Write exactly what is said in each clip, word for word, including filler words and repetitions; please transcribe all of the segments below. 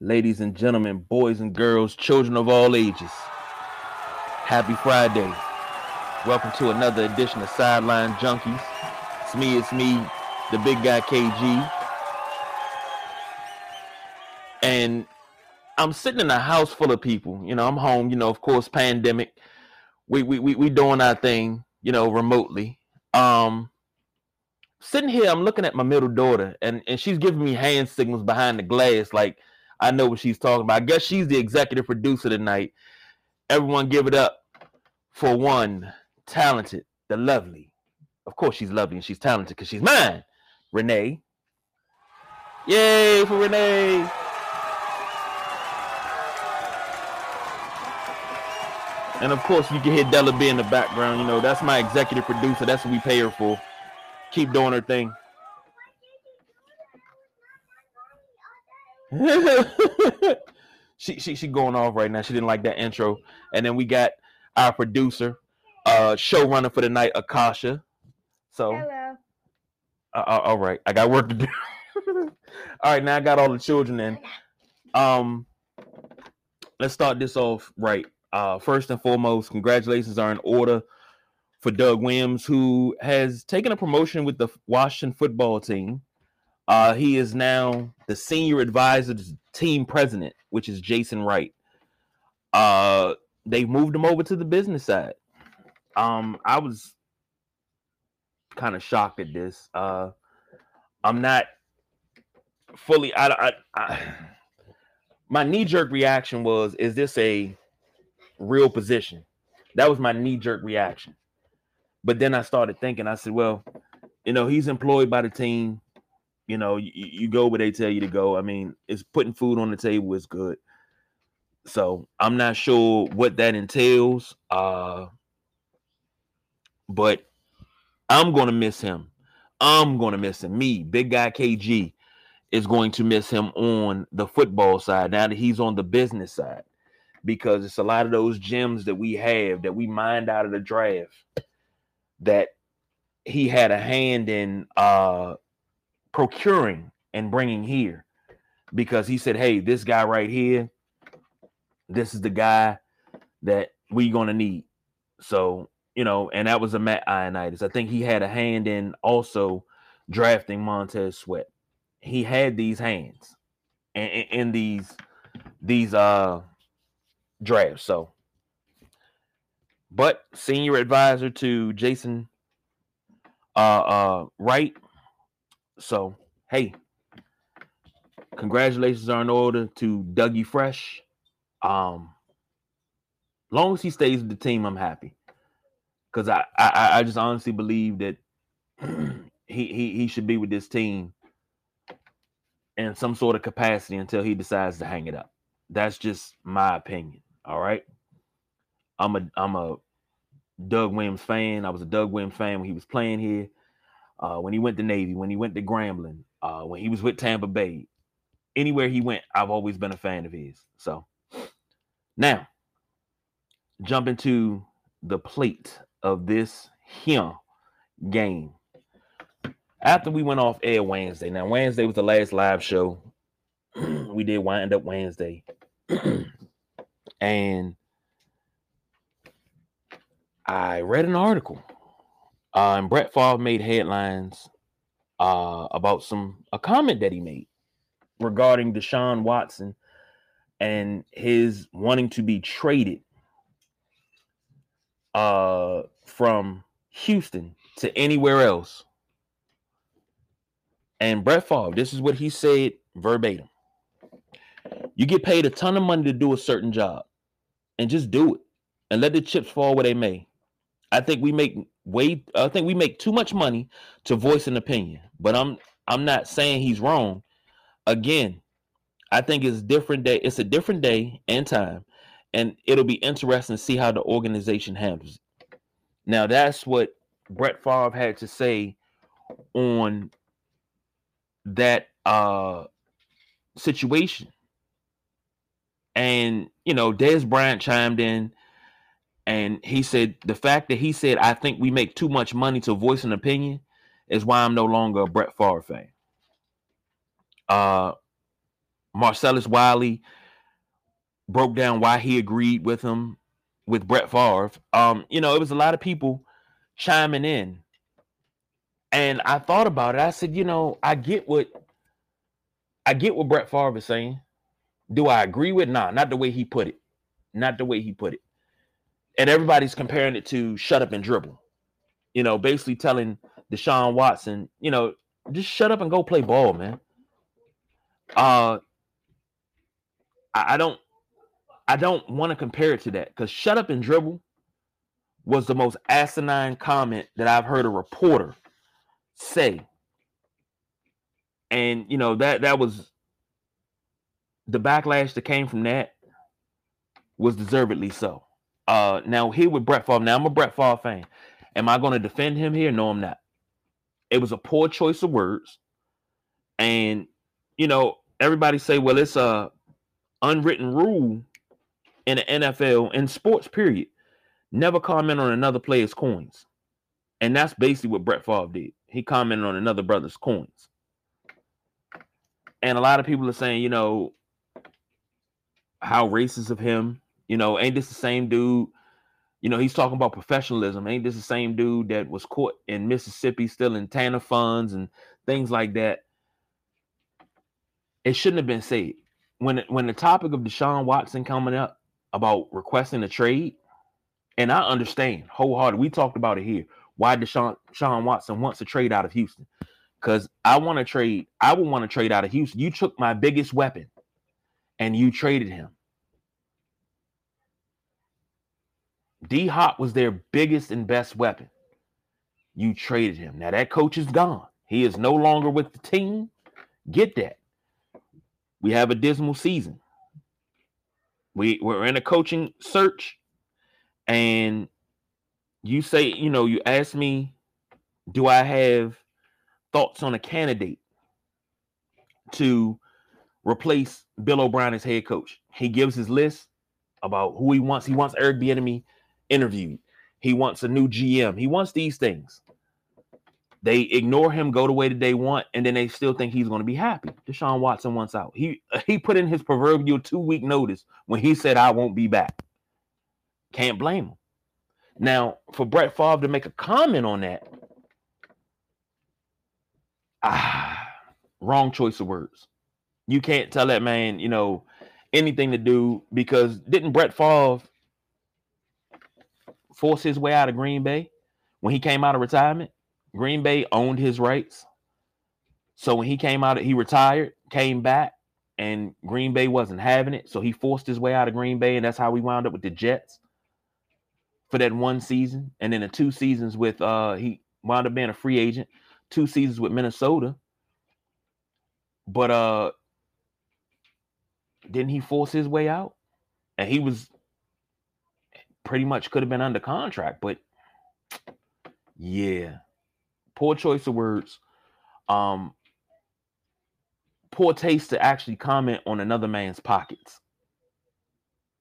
Ladies and gentlemen, boys and girls, children of all ages, happy Friday. Welcome to another edition of Sideline Junkies. It's me, it's me, the big guy K G. And I'm sitting in a house full of people. You know, I'm home, you know, of course, pandemic. We we we, we doing our thing, you know, remotely. Um, sitting here, I'm looking at my middle daughter, and, and she's giving me hand signals behind the glass, like, I know what she's talking about. I guess she's the executive producer tonight. Everyone give it up for one talented, the lovely. Of course she's lovely and she's talented because she's mine. Renee. Yay for Renee. And of course you can hear Della B in the background. You know, that's my executive producer. That's what we pay her for. Keep doing her thing. she, she she going off right now. She didn't like that intro. And then we got our producer, uh showrunner for the night, Akasha. So hello. Uh, uh, all right, I got work to do. All right, now I got all the children in. Um let's start this off right. Uh first and foremost, congratulations are in order for Doug Williams, who has taken a promotion with the Washington Football Team. Uh, he is now the senior advisor to the team president, which is Jason Wright. Uh, they moved him over to the business side. Um, I was kind of shocked at this. Uh, I'm not fully. I, I, I, my knee-jerk reaction was, "Is this a real position?" That was my knee-jerk reaction. But then I started thinking. I said, "Well, you know, he's employed by the team." You know, you, you go where they tell you to go. I mean, it's putting food on the table is good. So I'm not sure what that entails. Uh, but I'm going to miss him. I'm going to miss him. Me, big guy K G, is going to miss him on the football side now that he's on the business side. Because it's a lot of those gems that we have that we mined out of the draft that he had a hand in uh procuring and bringing here, because he said, hey, this guy right here, this is the guy that we're going to need. So, you know, and that was a Matt Ioannidis. I think he had a hand in also drafting Montez Sweat. He had these hands in, in these these uh drafts. So, but senior advisor to Jason uh, uh, Wright. So, hey, congratulations are in order to Dougie Fresh. Um, long as he stays with the team, I'm happy. Because I, I, I just honestly believe that he, he, he should be with this team in some sort of capacity until he decides to hang it up. That's just my opinion, all right? I'm a, I'm a Doug Williams fan. I was a Doug Williams fan when he was playing here. Uh, when he went to Navy, when he went to Grambling, uh, when he was with Tampa Bay, anywhere he went, I've always been a fan of his. So now, jump into the plate of this here game. After we went off air Wednesday, now Wednesday was the last live show. We did wind up Wednesday. And I read an article. Uh, and Brett Favre made headlines uh, about some a comment that he made regarding Deshaun Watson and his wanting to be traded uh, from Houston to anywhere else. And Brett Favre, this is what he said verbatim. You get paid a ton of money to do a certain job, and just do it and let the chips fall where they may. I think we make way. I think we make too much money to voice an opinion. But I'm I'm not saying he's wrong. Again, I think it's different day. It's a different day and time, and it'll be interesting to see how the organization handles it. Now, that's what Brett Favre had to say on that uh, situation. And you know, Dez Bryant chimed in. And he said, the fact that he said, I think we make too much money to voice an opinion is why I'm no longer a Brett Favre fan. Uh, Marcellus Wiley broke down why he agreed with him, with Brett Favre. Um, you know, it was a lot of people chiming in. And I thought about it. I said, you know, I get what I get what Brett Favre is saying. Do I agree with? Nah, not the way he put it. Not the way he put it. And everybody's comparing it to shut up and dribble. You know, basically telling Deshaun Watson, you know, just shut up and go play ball, man. Uh, I, I don't I don't want to compare it to that, because shut up and dribble was the most asinine comment that I've heard a reporter say. And, you know, that that was the backlash that came from that was deservedly so. Uh, now, here with Brett Favre, now I'm a Brett Favre fan. Am I going to defend him here? No, I'm not. It was a poor choice of words. And, you know, everybody say, well, it's a unwritten rule in the N F L, in sports, period. Never comment on another player's coins. And that's basically what Brett Favre did. He commented on another brother's coins. And a lot of people are saying, you know, how racist of him. You know, ain't this the same dude? You know, he's talking about professionalism. Ain't this the same dude that was caught in Mississippi stealing Tanner funds and things like that? It shouldn't have been said. When, when the topic of Deshaun Watson coming up about requesting a trade, and I understand wholeheartedly, we talked about it here, why Deshaun Deshaun Watson wants a trade out of Houston. Because I want to trade, I would want to trade out of Houston. You took my biggest weapon and you traded him. D-Hop was their biggest and best weapon. You traded him. Now that coach is gone. He is no longer with the team. Get that. We have a dismal season. We, we're in a coaching search. And you say, you know, you ask me, do I have thoughts on a candidate to replace Bill O'Brien as head coach? He gives his list about who he wants. He wants Eric Bieniemy interviewed. He wants a new G M. He wants these things. They ignore him, go the way that they want, and then they still think he's going to be happy. Deshaun Watson wants out. He he put in his proverbial two-week notice when he said, I won't be back. Can't blame him. Now, for Brett Favre to make a comment on that, ah, wrong choice of words. You can't tell that man, you know, anything to do, because didn't Brett Favre force his way out of Green Bay when he came out of retirement? Green Bay owned his rights. So when he came out, he retired, came back, and Green Bay wasn't having it. So he forced his way out of Green Bay, and that's how we wound up with the Jets for that one season. And then the two seasons with, uh, he wound up being a free agent, two seasons with Minnesota. But uh, didn't he force his way out? And he was pretty much could have been under contract, but yeah, poor choice of words. Um, poor taste to actually comment on another man's pockets.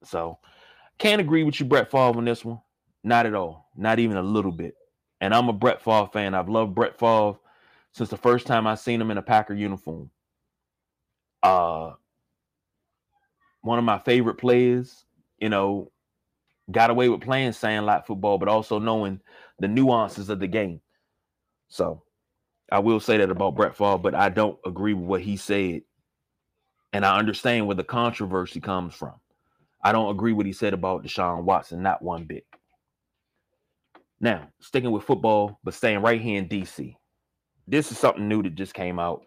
So can't agree with you, Brett Favre, on this one. Not at all. Not even a little bit. And I'm a Brett Favre fan. I've loved Brett Favre since the first time I seen him in a Packer uniform. Uh, one of my favorite players, you know, got away with playing sandlot football, but also knowing the nuances of the game. So I will say that about Brett Favre, but I don't agree with what he said. And I understand where the controversy comes from. I don't agree with what he said about Deshaun Watson, not one bit. Now, sticking with football, but staying right here in D C. This is something new that just came out.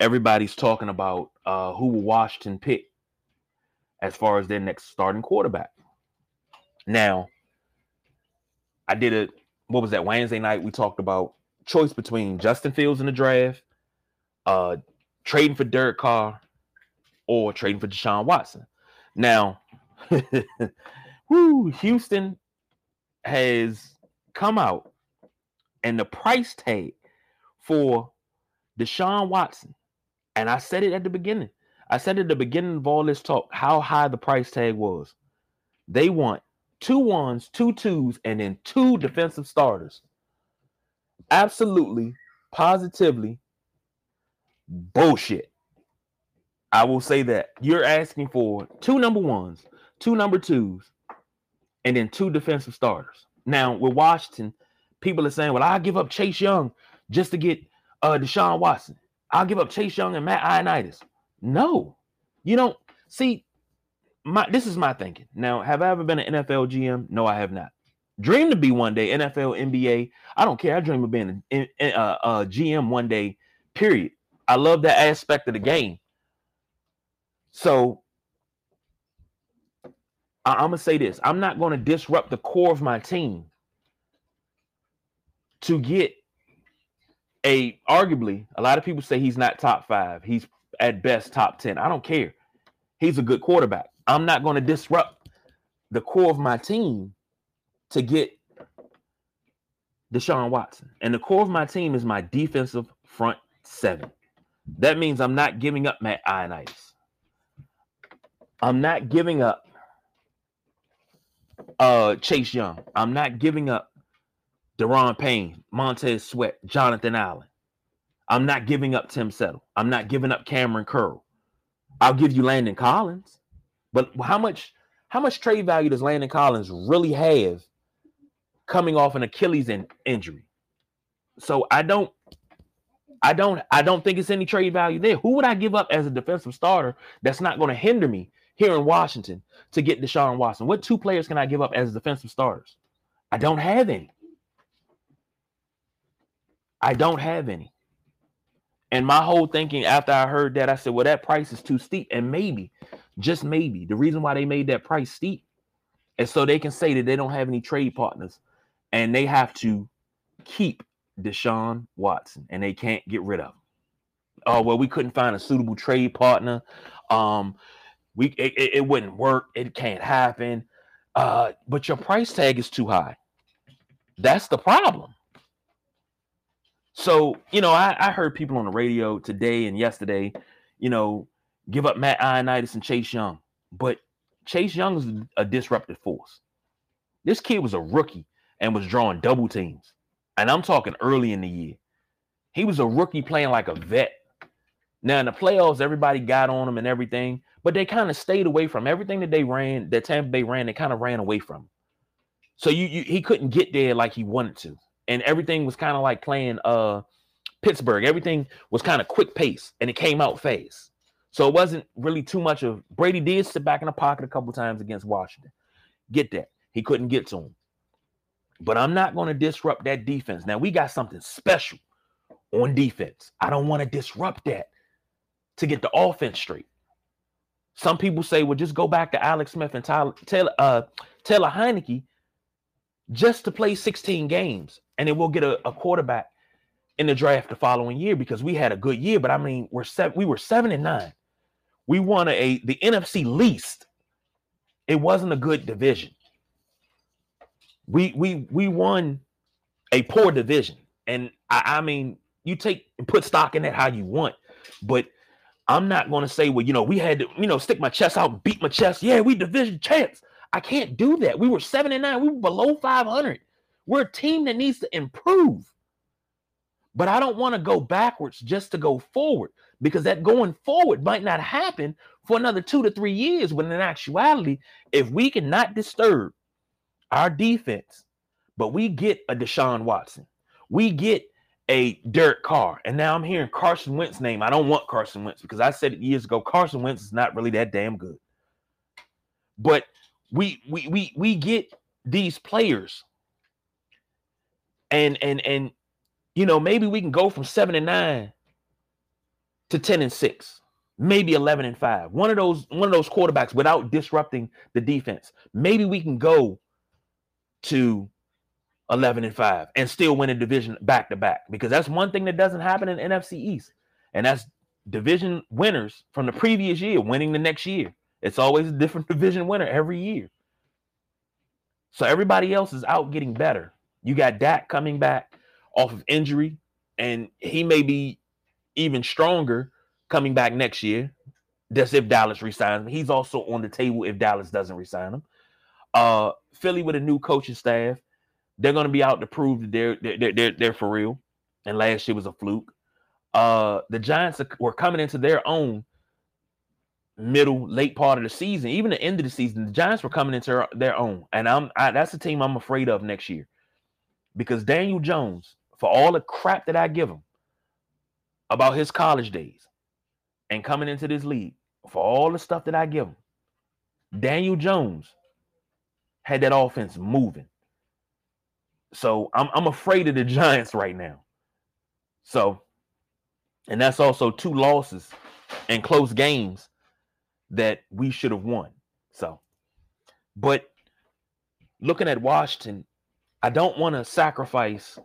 Everybody's talking about uh, who will Washington pick as far as their next starting quarterback. Now, I did a, what was that, Wednesday night? We talked about choice between Justin Fields in the draft, uh, trading for Derek Carr, or trading for Deshaun Watson. Now, woo, Houston has come out, and the price tag for Deshaun Watson, and I said it at the beginning. I said at the beginning of all this talk how high the price tag was. They want two ones, two twos, and then two defensive starters. Absolutely, positively bullshit. I will say that you're asking for two number ones, two number twos, and then two defensive starters. Now, with Washington, people are saying, well, I'll give up Chase Young just to get uh, Deshaun Watson. I'll give up Chase Young and Matt Ioannidis. No, you don't. See, my this is my thinking. Now, have I ever been an N F L G M? No, I have not. Dream to be one day, N F L, N B A. I don't care. I dream of being a, a, a G M one day, period. I love that aspect of the game. So I, I'm going to say this. I'm not going to disrupt the core of my team to get a, arguably, a lot of people say he's not top five. He's at best top ten. I don't care. He's a good quarterback. I'm not going to disrupt the core of my team to get Deshaun Watson. And the core of my team is my defensive front seven. That means I'm not giving up Matt Ioannidis. I'm not giving up uh, Chase Young. I'm not giving up Deron Payne, Montez Sweat, Jonathan Allen. I'm not giving up Tim Settle. I'm not giving up Cameron Curl. I'll give you Landon Collins. But how much, how much trade value does Landon Collins really have coming off an Achilles in, injury? So I don't, I don't, I don't think it's any trade value there. Who would I give up as a defensive starter that's not going to hinder me here in Washington to get Deshaun Watson? What two players can I give up as defensive starters? I don't have any. I don't have any. And my whole thinking after I heard that, I said, well, that price is too steep. And maybe, just maybe, the reason why they made that price steep is so they can say that they don't have any trade partners and they have to keep Deshaun Watson and they can't get rid of him. Oh, well, we couldn't find a suitable trade partner. Um, we it, it, it wouldn't work. It can't happen. Uh, but your price tag is too high. That's the problem. So, you know, I, I heard people on the radio today and yesterday, you know, give up Matt Ioannidis and Chase Young. But Chase Young is a disruptive force. This kid was a rookie and was drawing double teams. And I'm talking early in the year. He was a rookie playing like a vet. Now, in the playoffs, everybody got on him and everything, but they kind of stayed away from everything that they ran, that Tampa Bay ran, they kind of ran away from him. So you, you he couldn't get there like he wanted to. And everything was kind of like playing uh, Pittsburgh. Everything was kind of quick pace, and it came out fast. So it wasn't really too much of – Brady did sit back in the pocket a couple times against Washington. Get that. He couldn't get to him. But I'm not going to disrupt that defense. Now, we got something special on defense. I don't want to disrupt that to get the offense straight. Some people say, well, just go back to Alex Smith and Tyler, Taylor, uh, Taylor Heineke just to play sixteen games. And then we'll get a, a quarterback in the draft the following year because we had a good year. But I mean, we're seven, we were seven and nine. We won a the N F C least. It wasn't a good division. We we we won a poor division. And I, I mean, you take and put stock in that how you want, but I'm not gonna say, well, you know, we had to, you know, stick my chest out, beat my chest. Yeah, we division champs. I can't do that. We were seven and nine, we were below five hundred. We're a team that needs to improve. But I don't want to go backwards just to go forward because that going forward might not happen for another two to three years. When in actuality, if we cannot disturb our defense, but we get a Deshaun Watson, we get a Derek Carr. And now I'm hearing Carson Wentz name. I don't want Carson Wentz because I said it years ago, Carson Wentz is not really that damn good. But we we we we get these players. And, and, and, you know, maybe we can go from seven and nine to ten and six, maybe eleven and five. One of those, one of those quarterbacks without disrupting the defense. Maybe we can go to eleven and five and still win a division back to back, because that's one thing that doesn't happen in N F C East. And that's division winners from the previous year winning the next year. It's always a different division winner every year. So everybody else is out getting better. You got Dak coming back off of injury, and he may be even stronger coming back next year. That's if Dallas resigns him. He's also on the table if Dallas doesn't resign him. Uh, Philly with a new coaching staff, they're going to be out to prove that they're, they're, they're, they're for real, and last year was a fluke. Uh, the Giants are, were coming into their own middle, late part of the season, even the end of the season, the Giants were coming into their own. And I'm I, that's the team I'm afraid of next year. Because Daniel Jones, for all the crap that I give him about his college days and coming into this league, for all the stuff that I give him, Daniel Jones had that offense moving. So I'm I'm afraid of the Giants right now. So, and that's also two losses and close games that we should have won. So, but looking at Washington, I don't want to sacrifice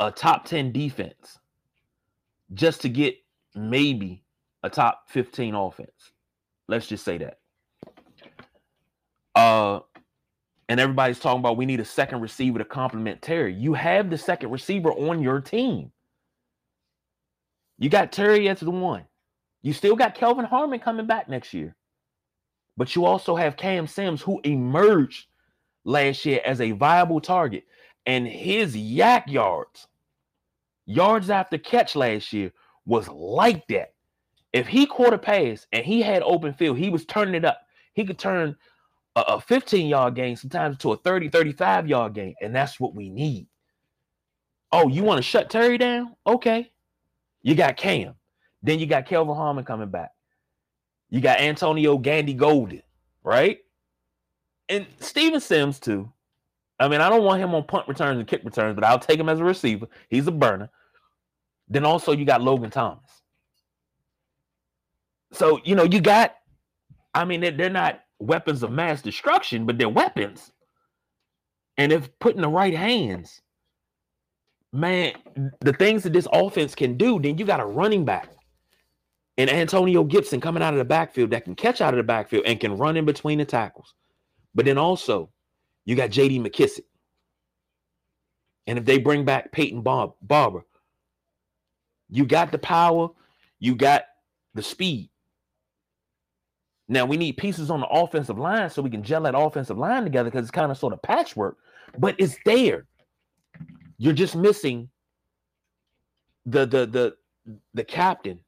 a top ten defense just to get maybe a top fifteen offense. Let's just say that. Uh, and everybody's talking about we need a second receiver to complement Terry. You have the second receiver on your team. You got Terry as the one. You still got Kelvin Harmon coming back next year. But you also have Cam Sims, who emerged last year as a viable target. And his yak yards, yards after catch last year, was like that. If he caught a pass and he had open field, he was turning it up. He could turn a fifteen-yard game sometimes to a thirty, thirty-five-yard game, and that's what we need. Oh, you want to shut Terry down? Okay. You got Cam. Then you got Kelvin Harmon coming back. You got Antonio Gandy Golden, right? And Steven Sims, too. I mean, I don't want him on punt returns and kick returns, but I'll take him as a receiver. He's a burner. Then also you got Logan Thomas. So, you know, you got, I mean, they're, they're not weapons of mass destruction, but they're weapons. And if put in the right hands, man, the things that this offense can do, then you got a running back and Antonio Gibson coming out of the backfield that can catch out of the backfield and can run in between the tackles. But then also you got J D McKissick. And if they bring back Peyton Bob- Barber, you got the power, you got the speed. Now, we need pieces on the offensive line so we can gel that offensive line together because it's kind of sort of patchwork, but it's there. You're just missing the, the, the, the captain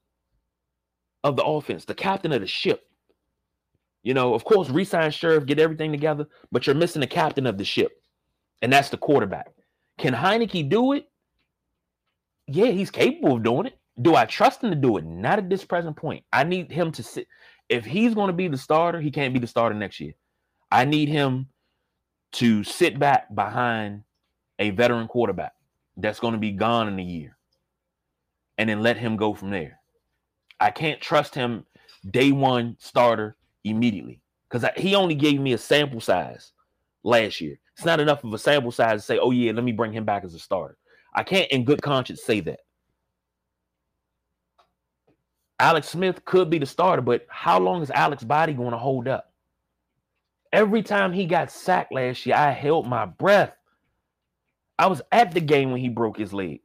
of the offense, the captain of the ship. You know, of course, re-sign Sheriff, get everything together, but you're missing the captain of the ship, and that's the quarterback. Can Heineke do it? Yeah, he's capable of doing it. Do I trust him to do it? Not at this present point. I need him to sit. If he's going to be the starter, he can't be the starter next year. I need him to sit back behind a veteran quarterback that's going to be gone in a year and then let him go from there. I can't trust him day one starter immediately because he only gave me a sample size last year. It's not enough of a sample size to say, oh, yeah, let me bring him back as a starter. I can't in good conscience say that. Alex Smith could be the starter, but how long is Alex's body going to hold up? Every time he got sacked last year, I held my breath. I was at the game when he broke his leg.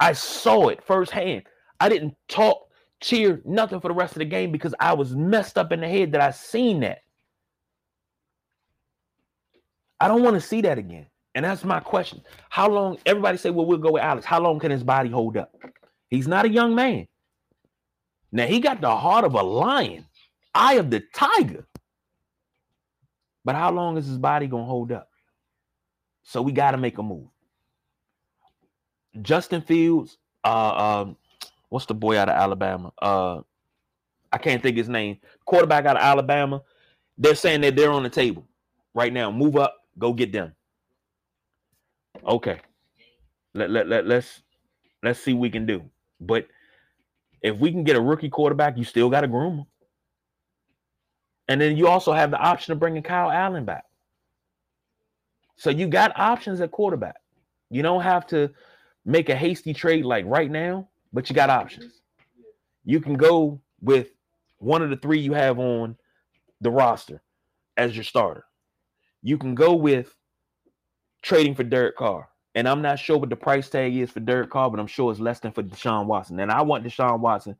I saw it firsthand. I didn't talk, cheer, nothing for the rest of the game because I was messed up in the head that I seen that. I don't want to see that again. And that's my question. How long, everybody say, well, we'll go with Alex. How long can his body hold up? He's not a young man. Now, he got the heart of a lion, eye of the tiger. But how long is his body going to hold up? So we got to make a move. Justin Fields, uh, um, what's the boy out of Alabama? Uh, I can't think his name. Quarterback out of Alabama. They're saying that they're on the table right now. Move up. Go get them. Okay. Let, let, let, let's, let's see what we can do. But if we can get a rookie quarterback, you still got to groom him. And then you also have the option of bringing Kyle Allen back. So you got options at quarterback. You don't have to make a hasty trade like right now, but you got options. You can go with one of the three you have on the roster as your starter. You can go with trading for Derek Carr. And I'm not sure what the price tag is for Derek Carr, but I'm sure it's less than for Deshaun Watson. And I want Deshaun Watson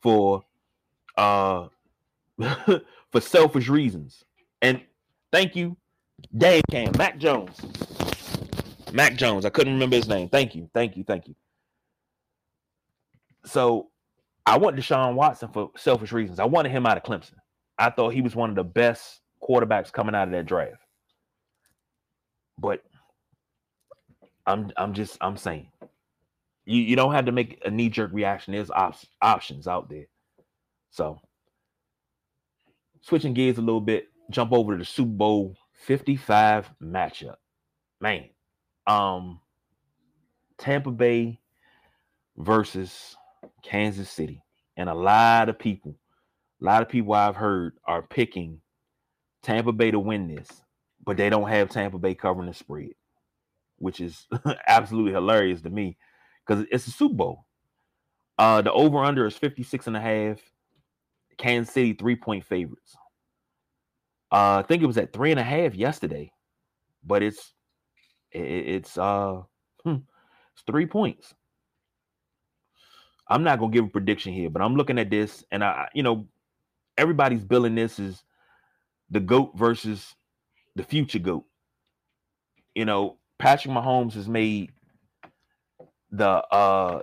for uh, for selfish reasons. And thank you, Dave Cam, Mac Jones. Mac Jones. I couldn't remember his name. Thank you. Thank you. Thank you. So I want Deshaun Watson for selfish reasons. I wanted him out of Clemson. I thought he was one of the best quarterbacks coming out of that draft. But I'm I'm just I'm saying, you, you don't have to make a knee-jerk reaction. There's op- options out there. So switching gears a little bit, jump over to the Super Bowl fifty-five matchup. Man, um, Tampa Bay versus Kansas City. And a lot of people, a lot of people I've heard are picking Tampa Bay to win this, but they don't have Tampa Bay covering the spread, which is absolutely hilarious to me because it's a Super Bowl. Uh, the over-under is fifty-six and a half. Kansas City three-point favorites. Uh, I think it was at three and a half yesterday, but it's it, it's uh hmm, it's three points. I'm not gonna give a prediction here, but I'm looking at this, and I, you know, everybody's billing this as the GOAT versus the future GOAT. You know, Patrick Mahomes has made the uh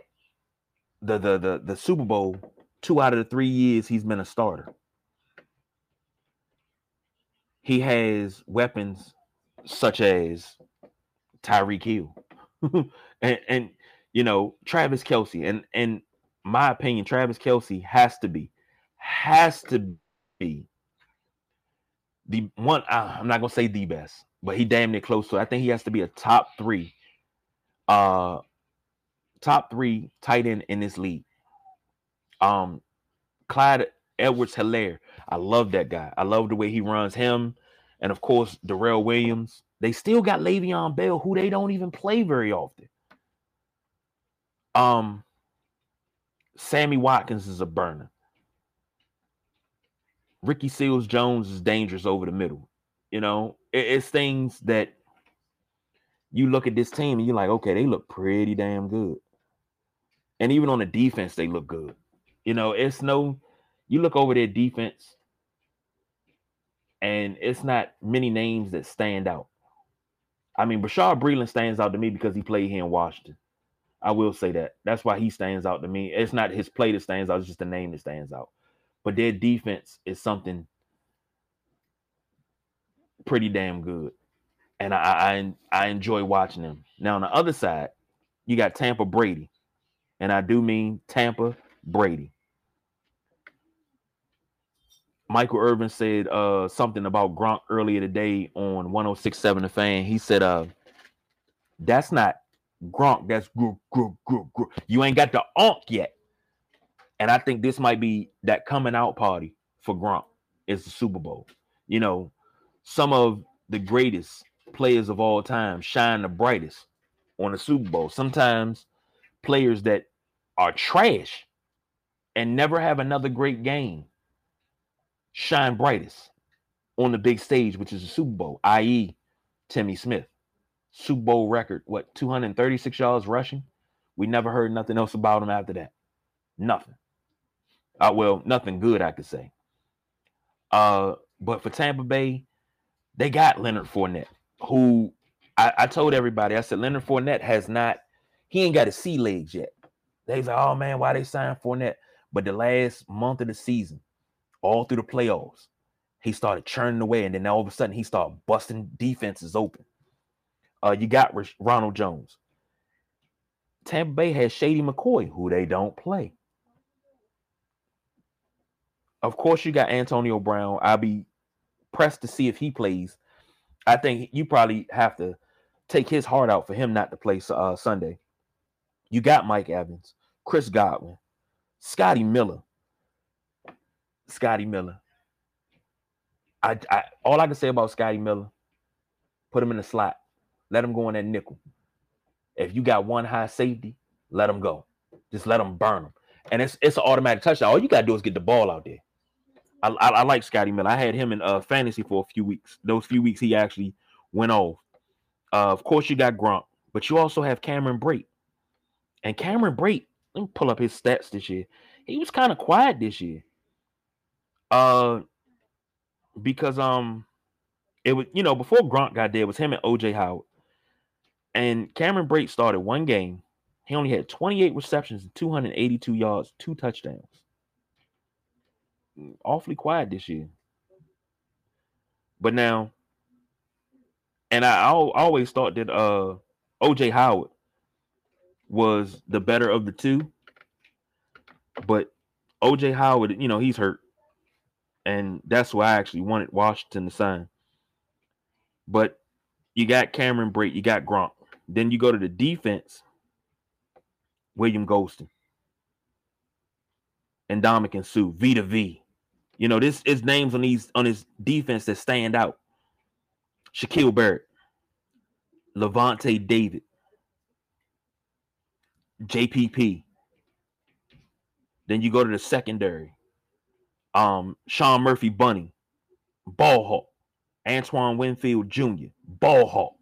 the the the, the Super Bowl two out of the three years he's been a starter. He has weapons such as Tyreek Hill and, and, you know, Travis Kelce. And in my opinion, Travis Kelce has to be, has to be the one. Uh, I'm not going to say the best, but he damn near close. So I think he has to be a top three, uh, top three tight end in this league. Um, Clyde Edwards-Helaire. I love that guy. I love the way he runs him. And, of course, Darrell Williams. They still got Le'Veon Bell, who they don't even play very often. Um, Sammy Watkins is a burner. Ricky Seals-Jones is dangerous over the middle. You know, it, it's things that you look at this team and you're like, okay, they look pretty damn good. And even on the defense, they look good. You know, it's no, you look over their defense, and it's not many names that stand out. I mean, Bashaud Breeland stands out to me because he played here in Washington. I will say that. That's why he stands out to me. It's not his play that stands out. It's just the name that stands out. But their defense is something pretty damn good. And I, I, I enjoy watching them. Now, on the other side, you got Tampa Brady. And I do mean Tampa Brady. Michael Irvin said uh, something about Gronk earlier today on one oh six point seven The Fan. He said, uh, that's not Gronk. That's gr- gr- gr- gr- you ain't got the onk yet. And I think this might be that coming out party for Gronk. It's the Super Bowl. You know, some of the greatest players of all time shine the brightest on the Super Bowl. Sometimes players that are trash and never have another great game shine brightest on the big stage, which is the Super Bowl, that is. Timmy Smith. Super Bowl record, what, two hundred thirty-six yards rushing? We never heard nothing else about him after that. Nothing. Uh, well, nothing good, I could say. Uh, but for Tampa Bay, they got Leonard Fournette, who I, I told everybody, I said, Leonard Fournette has not, he ain't got his sea legs yet. They was like, oh, man, why they signed Fournette? But the last month of the season, all through the playoffs, he started churning away, and then all of a sudden he started busting defenses open. Uh, you got Rich- Ronald Jones. Tampa Bay has Shady McCoy, who they don't play. Of course, you got Antonio Brown. I'll be pressed to see if he plays. I think you probably have to take his heart out for him not to play uh, Sunday. You got Mike Evans, Chris Godwin, Scotty Miller. Scotty Miller. I, I all I can say about Scotty Miller, put him in the slot. Let him go in that nickel. If you got one high safety, let him go. Just let him burn him. And it's it's an automatic touchdown. All you got to do is get the ball out there. I I, I like Scotty Miller. I had him in uh, fantasy for a few weeks. Those few weeks he actually went off. Uh, of course, you got Gronk, but you also have Cameron Brate. And Cameron Brate, let me pull up his stats this year. He was kind of quiet this year. Uh, because um, it was, you know, before Gronk got there, it was him and O J Howard. And Cameron Brate started one game, He only had twenty-eight receptions and two hundred eighty-two yards, two touchdowns. Awfully quiet this year. But now, and I, I always thought that uh, O J Howard was the better of the two. But O J Howard, you know, he's hurt. And that's why I actually wanted Washington to sign. But you got Cameron Brate, you got Gronk. Then you go to the defense, William Golston, and Ndamukong and Suh, V to V. You know, this is names on these on his defense that stand out. Shaquille Barrett, Levante David, J P P. Then you go to the secondary. Um, Sean Murphy Bunny, ball hawk. Antoine Winfield Junior, ball hawk.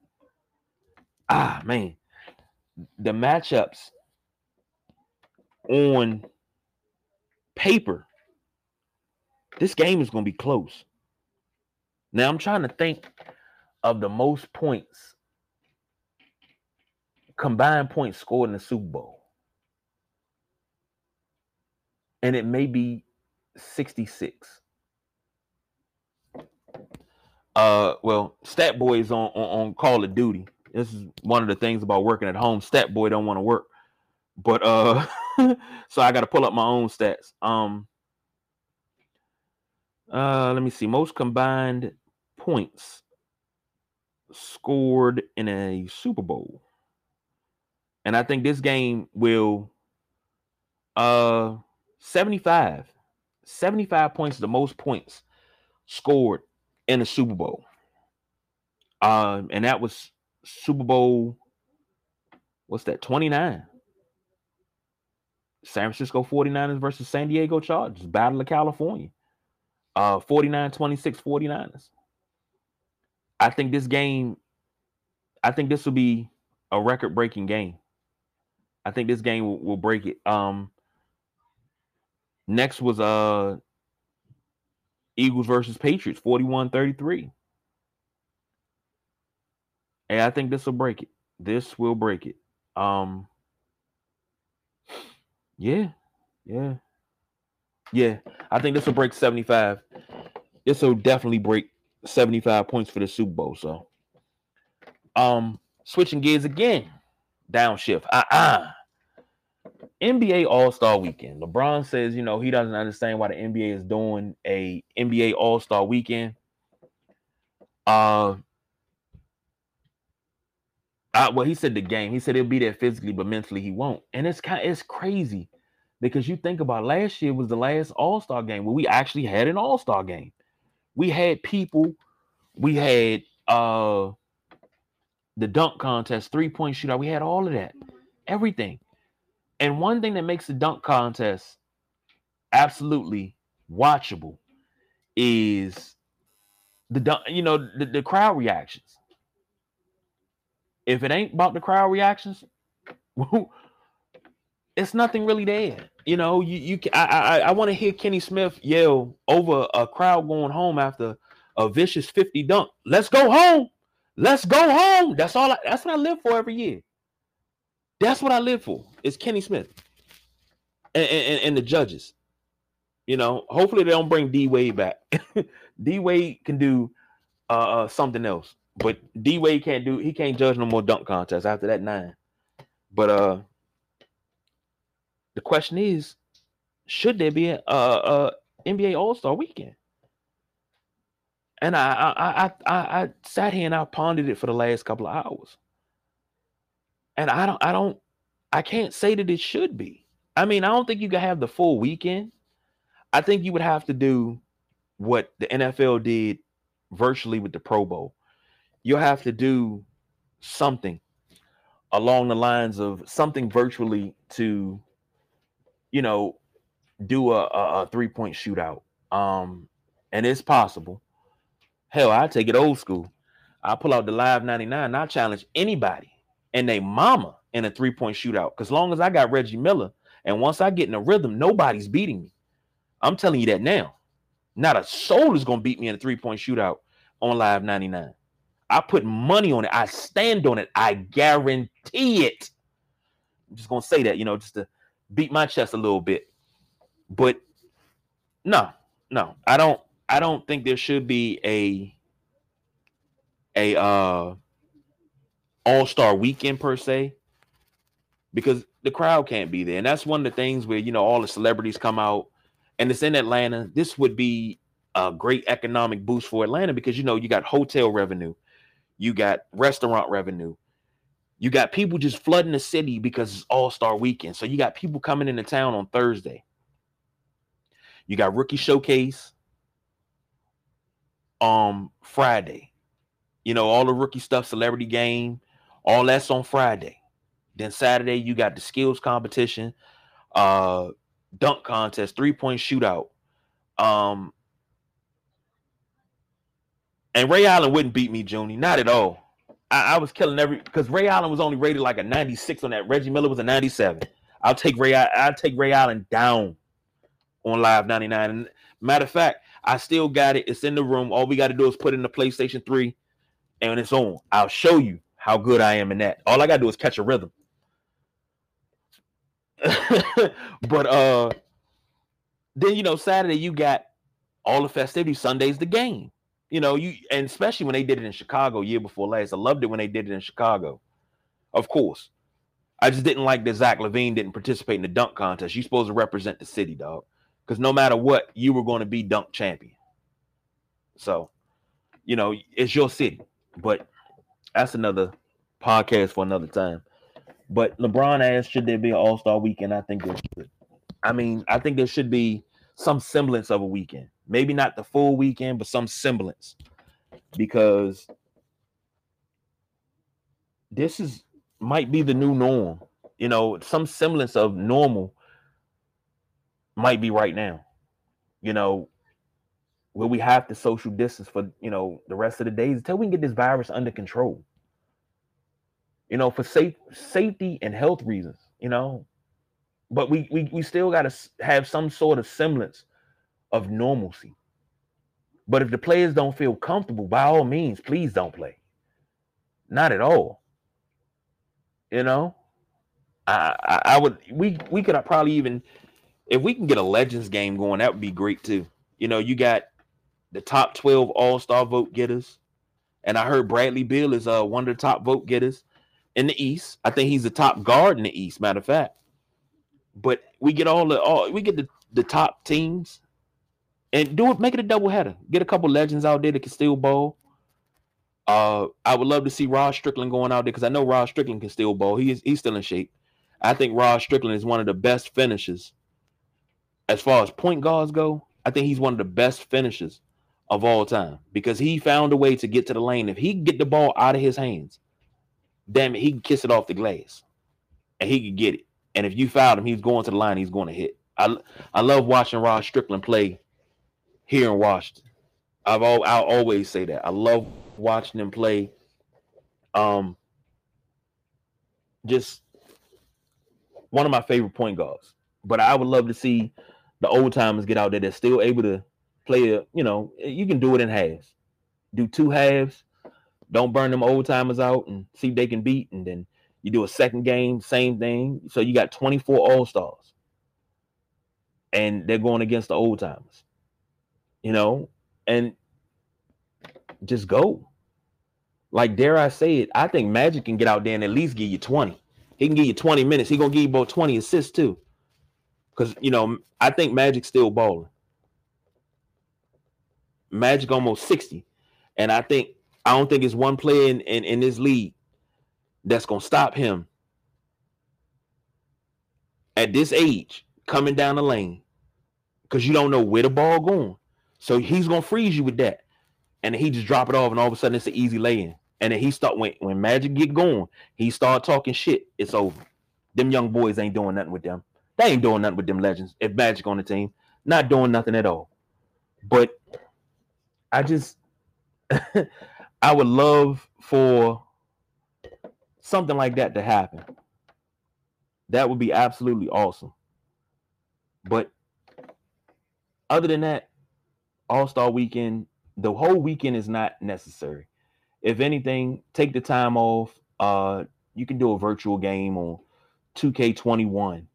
Ah, man. The matchups on paper, this game is going to be close. Now, I'm trying to think of the most points, combined points scored in the Super Bowl. And it may be sixty-six. Uh, well, Stat Boy is on, on, on Call of Duty. This is one of the things about working at home. Stat Boy don't want to work. But uh, so I got to pull up my own stats. Um, uh, let me see. Most combined points scored in a Super Bowl, and I think this game will uh seventy-five. seventy-five points, the most points scored in a Super Bowl. Um, and that was Super Bowl. What's that? twenty-nine. San Francisco forty-niners versus San Diego Chargers, Battle of California, uh, forty-nine twenty-six 49ers. I think this game, I think this will be a record-breaking game. I think this game will, will break it. Um, next was uh, Eagles versus Patriots, forty-one thirty-three. And I think this will break it. This will break it. Um, Yeah, yeah, yeah. I think this will break seventy-five. This will definitely break seventy-five points for the Super Bowl. So, um, switching gears again, downshift. Uh uh. N B A All-Star Weekend. LeBron says, you know, he doesn't understand why the N B A is doing a N B A All-Star Weekend. Uh, Uh, well, he said the game. He said he'll be there physically, but mentally he won't. And it's kind of, it's crazy because you think about last year was the last All-Star game where we actually had an All-Star game. We had people. We had uh, the dunk contest, three-point shootout. We had all of that, everything. And one thing that makes the dunk contest absolutely watchable is the dunk, you know, the, the crowd reactions. If it ain't about the crowd reactions, it's nothing really there. You know, you you I I, I want to hear Kenny Smith yell over a crowd going home after a vicious fifty dunk. Let's go home. Let's go home. That's all. I, that's what I live for every year. That's what I live for. It's Kenny Smith and and, and the judges. You know, hopefully they don't bring D-Wade back. D-Wade can do uh, something else. But D-Wade can't do, he can't judge no more dunk contests after that nine. But uh, the question is, should there be a, a, a N B A All-Star Weekend? And I I, I I I sat here and I pondered it for the last couple of hours. And I don't I don't I can't say that it should be. I mean, I don't think you can have the full weekend. I think you would have to do what the N F L did virtually with the Pro Bowl. You'll have to do something along the lines of something virtually to, you know, do a, a, a three-point shootout. Um, and it's possible. Hell, I take it old school. I pull out the Live ninety-nine and I challenge anybody and they mama in a three-point shootout. Because as long as I got Reggie Miller and once I get in a rhythm, nobody's beating me. I'm telling you that now. Not a soul is going to beat me in a three-point shootout on Live ninety-nine. I put money on it. I stand on it. I guarantee it. I'm just going to say that, you know, just to beat my chest a little bit. But no, no, I don't. I don't think there should be a a uh, all-star weekend per se, because the crowd can't be there. And that's one of the things where, you know, all the celebrities come out and it's in Atlanta. This would be a great economic boost for Atlanta because, you know, you got hotel revenue, you got restaurant revenue, you got people just flooding the city because it's all-star weekend. So you got people coming into town on Thursday. You got rookie showcase um Friday. You know, all the rookie stuff, celebrity game, all that's on Friday. Then Saturday, you got the skills competition, uh, dunk contest, three-point shootout. Um, and Ray Allen wouldn't beat me, Junie. Not at all. I, I was killing every – because Ray Allen was only rated like a ninety-six on that. Reggie Miller was a ninety-seven. I'll take Ray, I'll take Ray Allen down on Live ninety-nine. And matter of fact, I still got it. It's in the room. All we got to do is put in the PlayStation three, and it's on. I'll show you how good I am in that. All I got to do is catch a rhythm. But uh, then, you know, Saturday you got all the festivities. Sunday's the game. You know, you and especially when they did it in Chicago year before last. I loved it when they did it in Chicago. Of course, I just didn't like that Zach LaVine didn't participate in the dunk contest. You're supposed to represent the city, dog, because no matter what, you were going to be dunk champion. So, you know, it's your city. But that's another podcast for another time. But LeBron asked, should there be an all-star weekend? I think there should. I mean, I think there should be some semblance of a weekend. Maybe not the full weekend, but some semblance. Because this is might be the new norm. You know, some semblance of normal might be right now. You know, where we have to social distance for, you know, the rest of the days until we can get this virus under control. You know, for safe safety and health reasons, you know. But we we we still got to have some sort of semblance of normalcy. But if the players don't feel comfortable, by all means, please don't play. Not at all. You know, I I, I would we we could probably even if we can get a Legends game going, that would be great too. You know, you got the top twelve all-star vote getters. And I heard Bradley Beal is uh, one of the top vote getters in the East. I think he's the top guard in the East, matter of fact. But we get all the all we get the, the top teams and do it, make it a doubleheader. Get a couple legends out there that can steal ball. Uh, I would love to see Rod Strickland going out there because I know Rod Strickland can steal ball. He is he's still in shape. I think Rod Strickland is one of the best finishers. As far as point guards go, I think he's one of the best finishers of all time because he found a way to get to the lane. If he could get the ball out of his hands, damn it, he can kiss it off the glass and he could get it. And if you fouled him, he's going to the line, he's going to hit. I I love watching Rod Strickland play here in Washington. I've all I'll always say that. I love watching him play. Um just one of my favorite point guards. But I would love to see the old timers get out there. They're still able to play, a, you know, you can do it in halves. Do two halves. Don't burn them old timers out and see if they can beat. And then you do a second game, same thing. So you got twenty-four all-stars. And they're going against the old timers. You know, and just go. Like, dare I say it, I think Magic can get out there and at least give you twenty. He can give you twenty minutes. He's going to give you about twenty assists too. Because, you know, I think Magic's still balling. Magic almost sixty. And I think, I don't think it's one player in, in, in this league that's going to stop him at this age coming down the lane because you don't know where the ball going. So he's going to freeze you with that. And he just drop it off, and all of a sudden it's an easy lay-in. And then he start, when, when Magic get going, he start talking shit, it's over. Them young boys ain't doing nothing with them. They ain't doing nothing with them legends. If Magic on the team, not doing nothing at all. But I just, I would love for something like that to happen. That would be absolutely awesome. But other than that, All-Star Weekend, the whole weekend is not necessary. If anything, take the time off. Uh, you can do a virtual game on two K twenty-one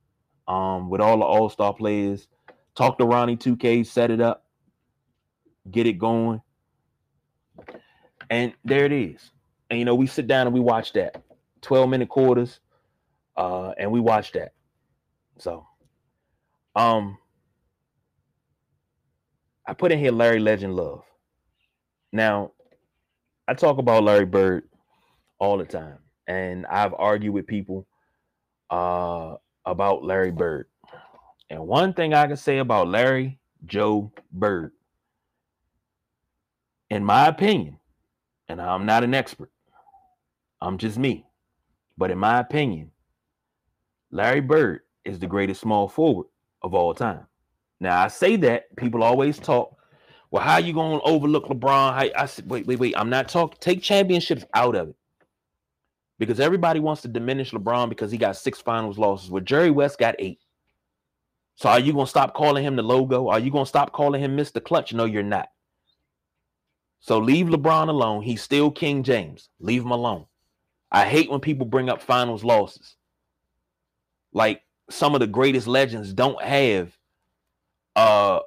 um, with all the all-star players. Talk to Ronnie two K, set it up, get it going. And there it is. And, you know, we sit down and we watch that. twelve-minute quarters, uh, and we watch that. So um, I put in here Larry Legend Love. Now, I talk about Larry Bird all the time, and I've argued with people uh, about Larry Bird. And one thing I can say about Larry Joe Bird, in my opinion, and I'm not an expert, I'm just me, but in my opinion, Larry Bird is the greatest small forward of all time. Now, I say that, people always talk, well, how you going to overlook LeBron? How, I said, wait, wait, wait, I'm not talking, take championships out of it, because everybody wants to diminish LeBron because he got six finals losses, where Jerry West got eight. So are you going to stop calling him the logo? Are you going to stop calling him Mister Clutch? No, you're not. So leave LeBron alone. He's still King James. Leave him alone. I hate when people bring up finals losses. Like, some of the greatest legends don't have uh,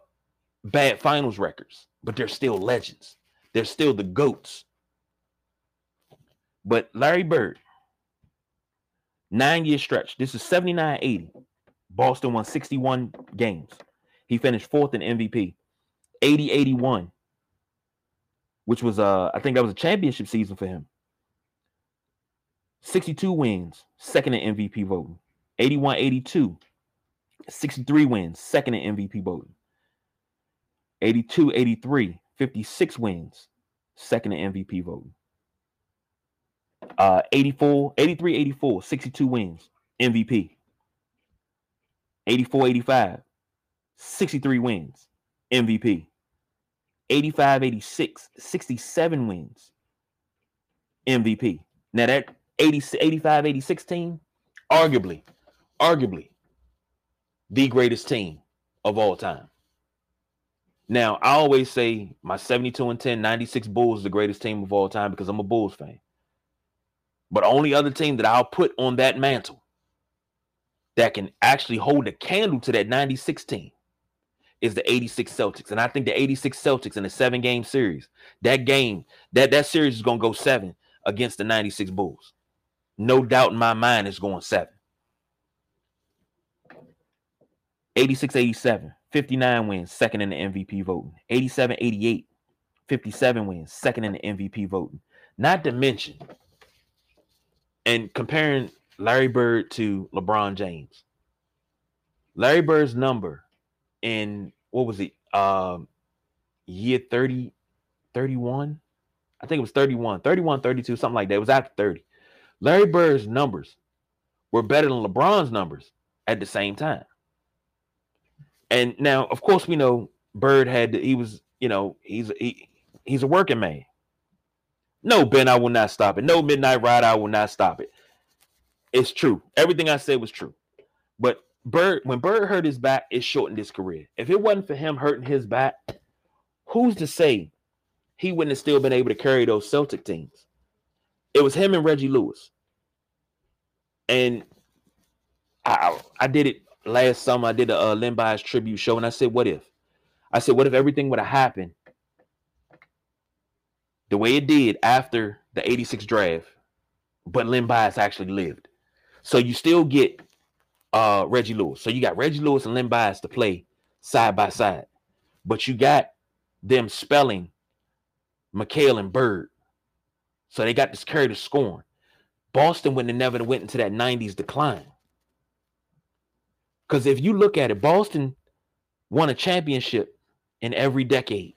bad finals records, but they're still legends. They're still the GOATs. But Larry Bird, nine-year stretch. This is seventy-nine eighty. Boston won sixty-one games. He finished fourth in M V P. eighty eighty-one, which was, uh, I think that was a championship season for him. sixty-two wins, second in M V P voting. eighty-one eighty-two, sixty-three wins, second in M V P voting. eighty-two eighty-three, fifty-six wins, second in M V P voting. Uh, eighty-four, eighty-three eighty-four, sixty-two wins, M V P. eighty-four eighty-five, sixty-three wins, M V P. eighty-five eighty-six, sixty-seven wins, M V P. Now that eighty-five eighty-six team, arguably, arguably the greatest team of all time. Now, I always say my seventy-two and ten, ninety-six Bulls is the greatest team of all time because I'm a Bulls fan. But only other team that I'll put on that mantle that can actually hold a candle to that ninety-six team is the eighty-six Celtics. And I think the eighty-six Celtics in a seven-game series, that game, that, that series is going to go seven against the ninety-six Bulls. No doubt in my mind it's going seven. eighty-six eighty-seven, fifty-nine wins, second in the M V P voting. eighty-seven eighty-eight, fifty-seven wins, second in the M V P voting. Not to mention, and comparing Larry Bird to LeBron James, Larry Bird's number in, what was it, um, year thirty, thirty-one? I think it was thirty-one, thirty-one, thirty-two, something like that. It was after thirty. Larry Bird's numbers were better than LeBron's numbers at the same time. And now, of course, we know Bird had, he was, you know, he's he, he's a working man. No, Ben, I will not stop it. No, Midnight Ride, I will not stop it. It's true. Everything I said was true. But Bird, when Bird hurt his back, it shortened his career. If it wasn't for him hurting his back, who's to say he wouldn't have still been able to carry those Celtic teams? It was him and Reggie Lewis. And I I did it last summer. I did a uh, Len Bias tribute show, and I said, what if? I said, what if everything would have happened the way it did after the eighty-six draft, but Len Bias actually lived? So you still get uh, Reggie Lewis. So you got Reggie Lewis and Len Bias to play side by side, but you got them spelling McHale and Bird. So they got this carry to scoring. Boston wouldn't have never went into that nineties decline. Because if you look at it, Boston won a championship in every decade.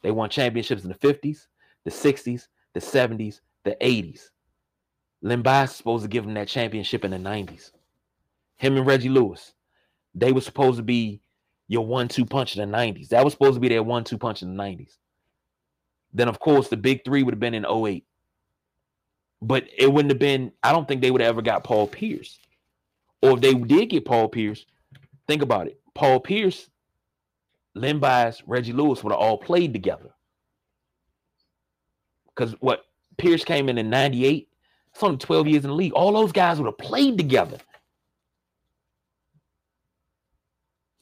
They won championships in the fifties, the sixties, the seventies, the eighties. Len Bias is supposed to give them that championship in the nineties. Him and Reggie Lewis, they were supposed to be your one two punch in the nineties. That was supposed to be their one two punch in the nineties. Then, of course, the big three would have been in oh eight. But it wouldn't have been, I don't think they would have ever got Paul Pierce. Or if they did get Paul Pierce, think about it. Paul Pierce, Len Bias, Reggie Lewis would have all played together. Because what, Pierce came in in ninety-eight, It's only twelve years in the league. All those guys would have played together.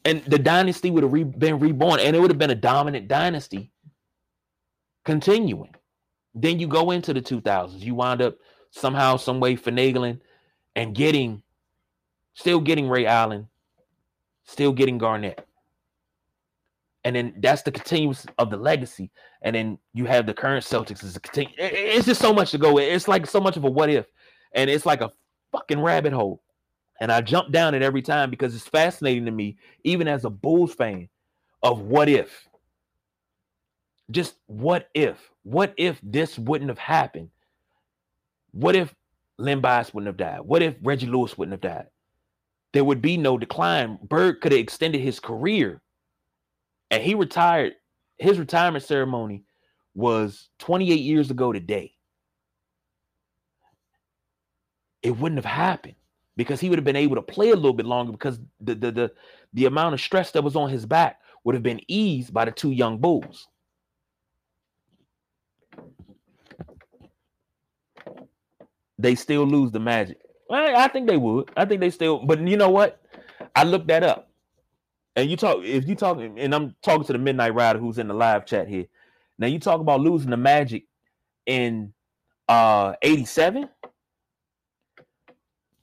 And the dynasty would have re- been reborn, and it would have been a dominant dynasty continuing. Then you go into the two thousands. You wind up somehow, some way finagling and getting, still getting Ray Allen, still getting Garnett. And then that's the continuance of the legacy. And then you have the current Celtics as a continu- It's just so much to go with. It's like so much of a what if. And it's like a fucking rabbit hole. And I jump down it every time because it's fascinating to me, even as a Bulls fan, of what if. Just what if? What if this wouldn't have happened? What if Lynn Bias wouldn't have died? What if Reggie Lewis wouldn't have died? There would be no decline. Bird could have extended his career. And he retired. His retirement ceremony was twenty-eight years ago today. It wouldn't have happened because he would have been able to play a little bit longer because the the the, the amount of stress that was on his back would have been eased by the two young Bulls. They still lose the Magic. I, I think they would. I think they still. But you know what? I looked that up. And you talk, if you talk, and I'm talking to the Midnight Rider who's in the live chat here. Now you talk about losing the Magic in uh, eighty-seven.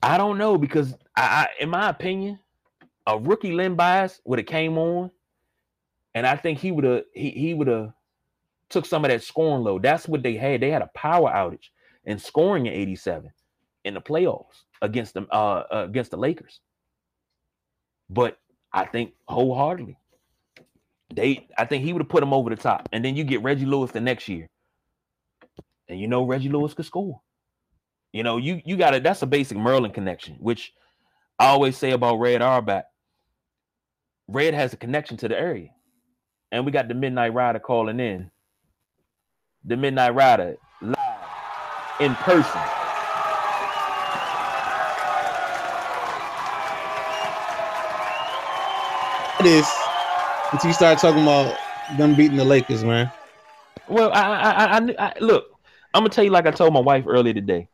I don't know because I, I, in my opinion, a rookie Lynn Bias would have came on, and I think he would have he he would have took some of that scoring load. That's what they had. They had a power outage in scoring in eighty-seven in the playoffs against them uh, uh, against the Lakers, but. I think wholeheartedly, they. I think he would have put him over the top, and then you get Reggie Lewis the next year, and you know Reggie Lewis could score. You know you you got it. That's a basic Merlin connection, which I always say about Red Auerbach. Red has a connection to the area, and we got the Midnight Rider calling in. The Midnight Rider live in person. This until you start talking about them beating the Lakers, man. Well, I, I, I, I look. I'm gonna tell you, like I told my wife earlier today.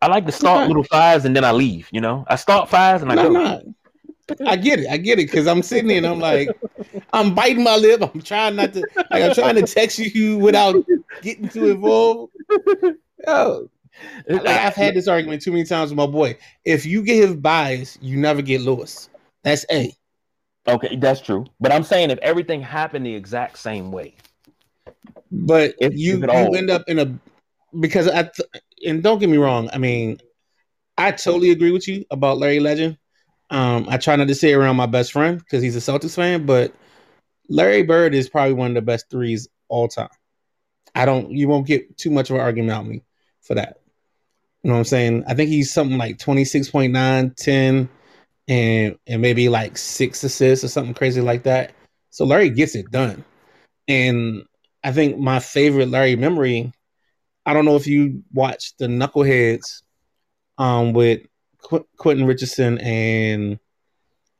I like to start little fires and then I leave. You know, I start fires and I no, go. No. I get it. I get it because I'm sitting there and I'm like, I'm biting my lip. I'm trying not to. Like, I'm trying to text you without getting too involved. Yo, like, I've had this argument too many times with my boy. If you give bias, you never get Lewis. That's a. Okay, that's true. But I'm saying if everything happened the exact same way. But if you, if you end up in a – because I th- – and don't get me wrong. I mean, I totally agree with you about Larry Legend. Um, I try not to say around my best friend because he's a Celtics fan, but Larry Bird is probably one of the best threes all time. I don't – you won't get too much of an argument out of me for that. You know what I'm saying? I think he's something like twenty-six point nine, ten – And and maybe like six assists or something crazy like that. So Larry gets it done. And I think my favorite Larry memory, I don't know if you watched the Knuckleheads um, with Qu- Quentin Richardson and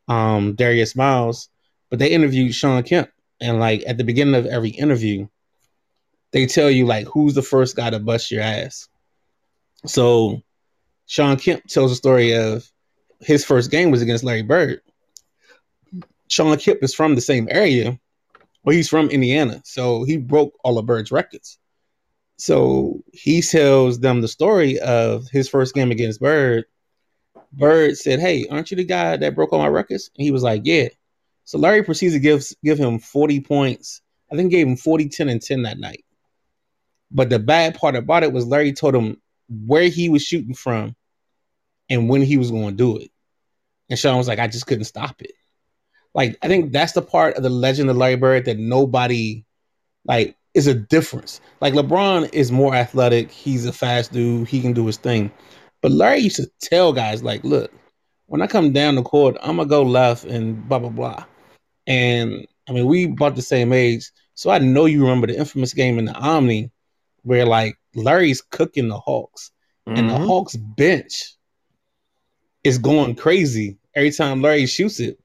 um, Darius Miles, but they interviewed Sean Kemp. And like at the beginning of every interview, they tell you like who's the first guy to bust your ass. So Sean Kemp tells a story of his first game was against Larry Bird. Sean Kemp is from the same area, but he's from Indiana. So he broke all of Bird's records. So he tells them the story of his first game against Bird. Bird said, "Hey, aren't you the guy that broke all my records?" And he was like, "Yeah." So Larry proceeds to give, give him forty points. I think he gave him forty, ten, and ten that night. But the bad part about it was Larry told him where he was shooting from and when he was going to do it. And Sean was like, "I just couldn't stop it." Like, I think that's the part of the legend of Larry Bird that nobody, like, is a difference. Like, LeBron is more athletic. He's a fast dude. He can do his thing. But Larry used to tell guys, like, "Look, when I come down the court, I'm going to go left and blah, blah, blah." And, I mean, we about the same age. So I know you remember the infamous game in the Omni where, like, Larry's cooking the Hawks. Mm-hmm. And the Hawks bench is going crazy every time Larry shoots it,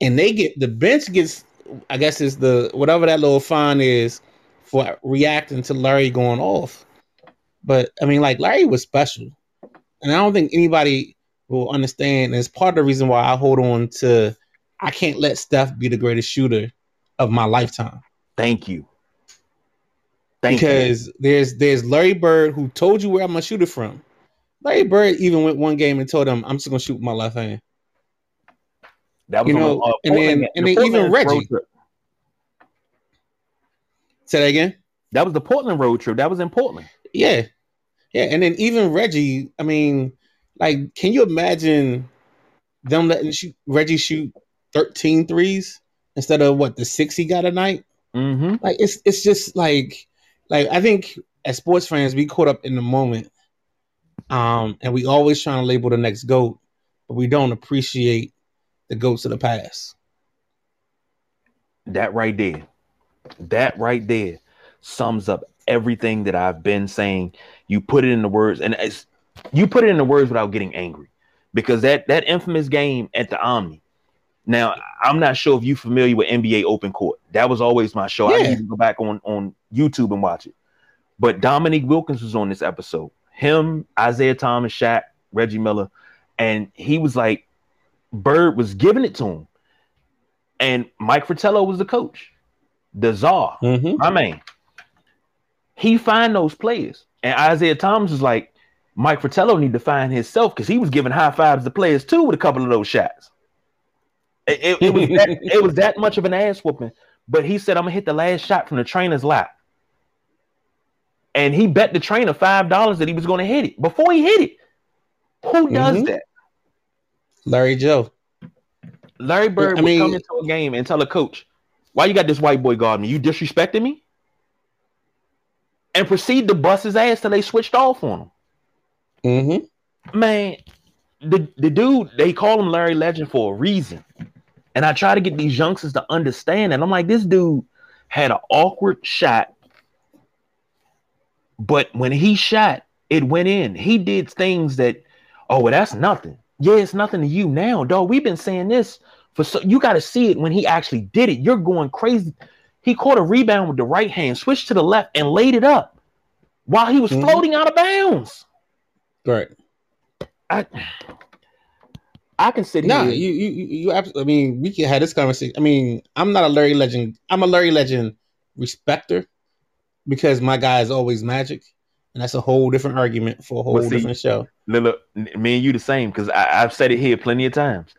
and they get the bench gets. I guess it's the whatever that little fine is for reacting to Larry going off. But I mean, like, Larry was special, and I don't think anybody will understand. And it's part of the reason why I hold on to, I can't let Steph be the greatest shooter of my lifetime. Thank you. Thank because you. there's there's Larry Bird, who told you where I'm gonna shoot it from. Larry Bird even went one game and told him, "I'm just gonna shoot with my left hand." That was, you know, on, uh, and then and the then even Reggie. Say that again. That was the Portland road trip. That was in Portland. Yeah, yeah, and then even Reggie. I mean, like, can you imagine them letting shoot, Reggie shoot thirteen threes instead of what, the six he got a night? Mm-hmm. Like, it's it's just like like I think as sports fans we caught up in the moment, um, and we always trying to label the next GOAT, but we don't appreciate the GOATs of the past. That right there, that right there sums up everything that I've been saying. You put it in the words, and it's, you put it in the words without getting angry, because that that infamous game at the Omni. Now, I'm not sure if you're familiar with N B A Open Court. That was always my show. Yeah. I need to go back on, on YouTube and watch it. But Dominique Wilkins was on this episode. Him, Isaiah Thomas, Shaq, Reggie Miller. And he was like, Bird was giving it to him. And Mike Fratello was the coach. The czar, mm-hmm. my man. He find those players. And Isaiah Thomas was like, Mike Fratello need to find himself, because he was giving high fives to players too with a couple of those shots. It, it, it, was that, it was that much of an ass whooping, but he said, "I'm gonna hit the last shot from the trainer's lap," and he bet the trainer five dollars that he was gonna hit it before he hit it. Who does mm-hmm. that? Larry Joe. Larry Bird I would mean, come into a game and tell a coach, "Why you got this white boy guarding me? You disrespecting me?" And proceed to bust his ass till they switched off on him. Mm-hmm. Man, the the dude, they call him Larry Legend for a reason. And I try to get these youngsters to understand. And I'm like, this dude had an awkward shot, but when he shot, it went in. He did things that, oh, well, that's nothing. Yeah, it's nothing to you now, dog. We've been saying this for so you got to see it when he actually did it. You're going crazy. He caught a rebound with the right hand, switched to the left, and laid it up while he was mm-hmm. floating out of bounds. Right. I. I can sit here. Nah, you, you, you. Absolutely. I mean, we can have this conversation. I mean, I'm not a Larry Legend. I'm a Larry Legend respecter, because my guy is always Magic, and that's a whole different argument for a whole well, see, different show. Lilla, me and you the same, because I've said it here plenty of times.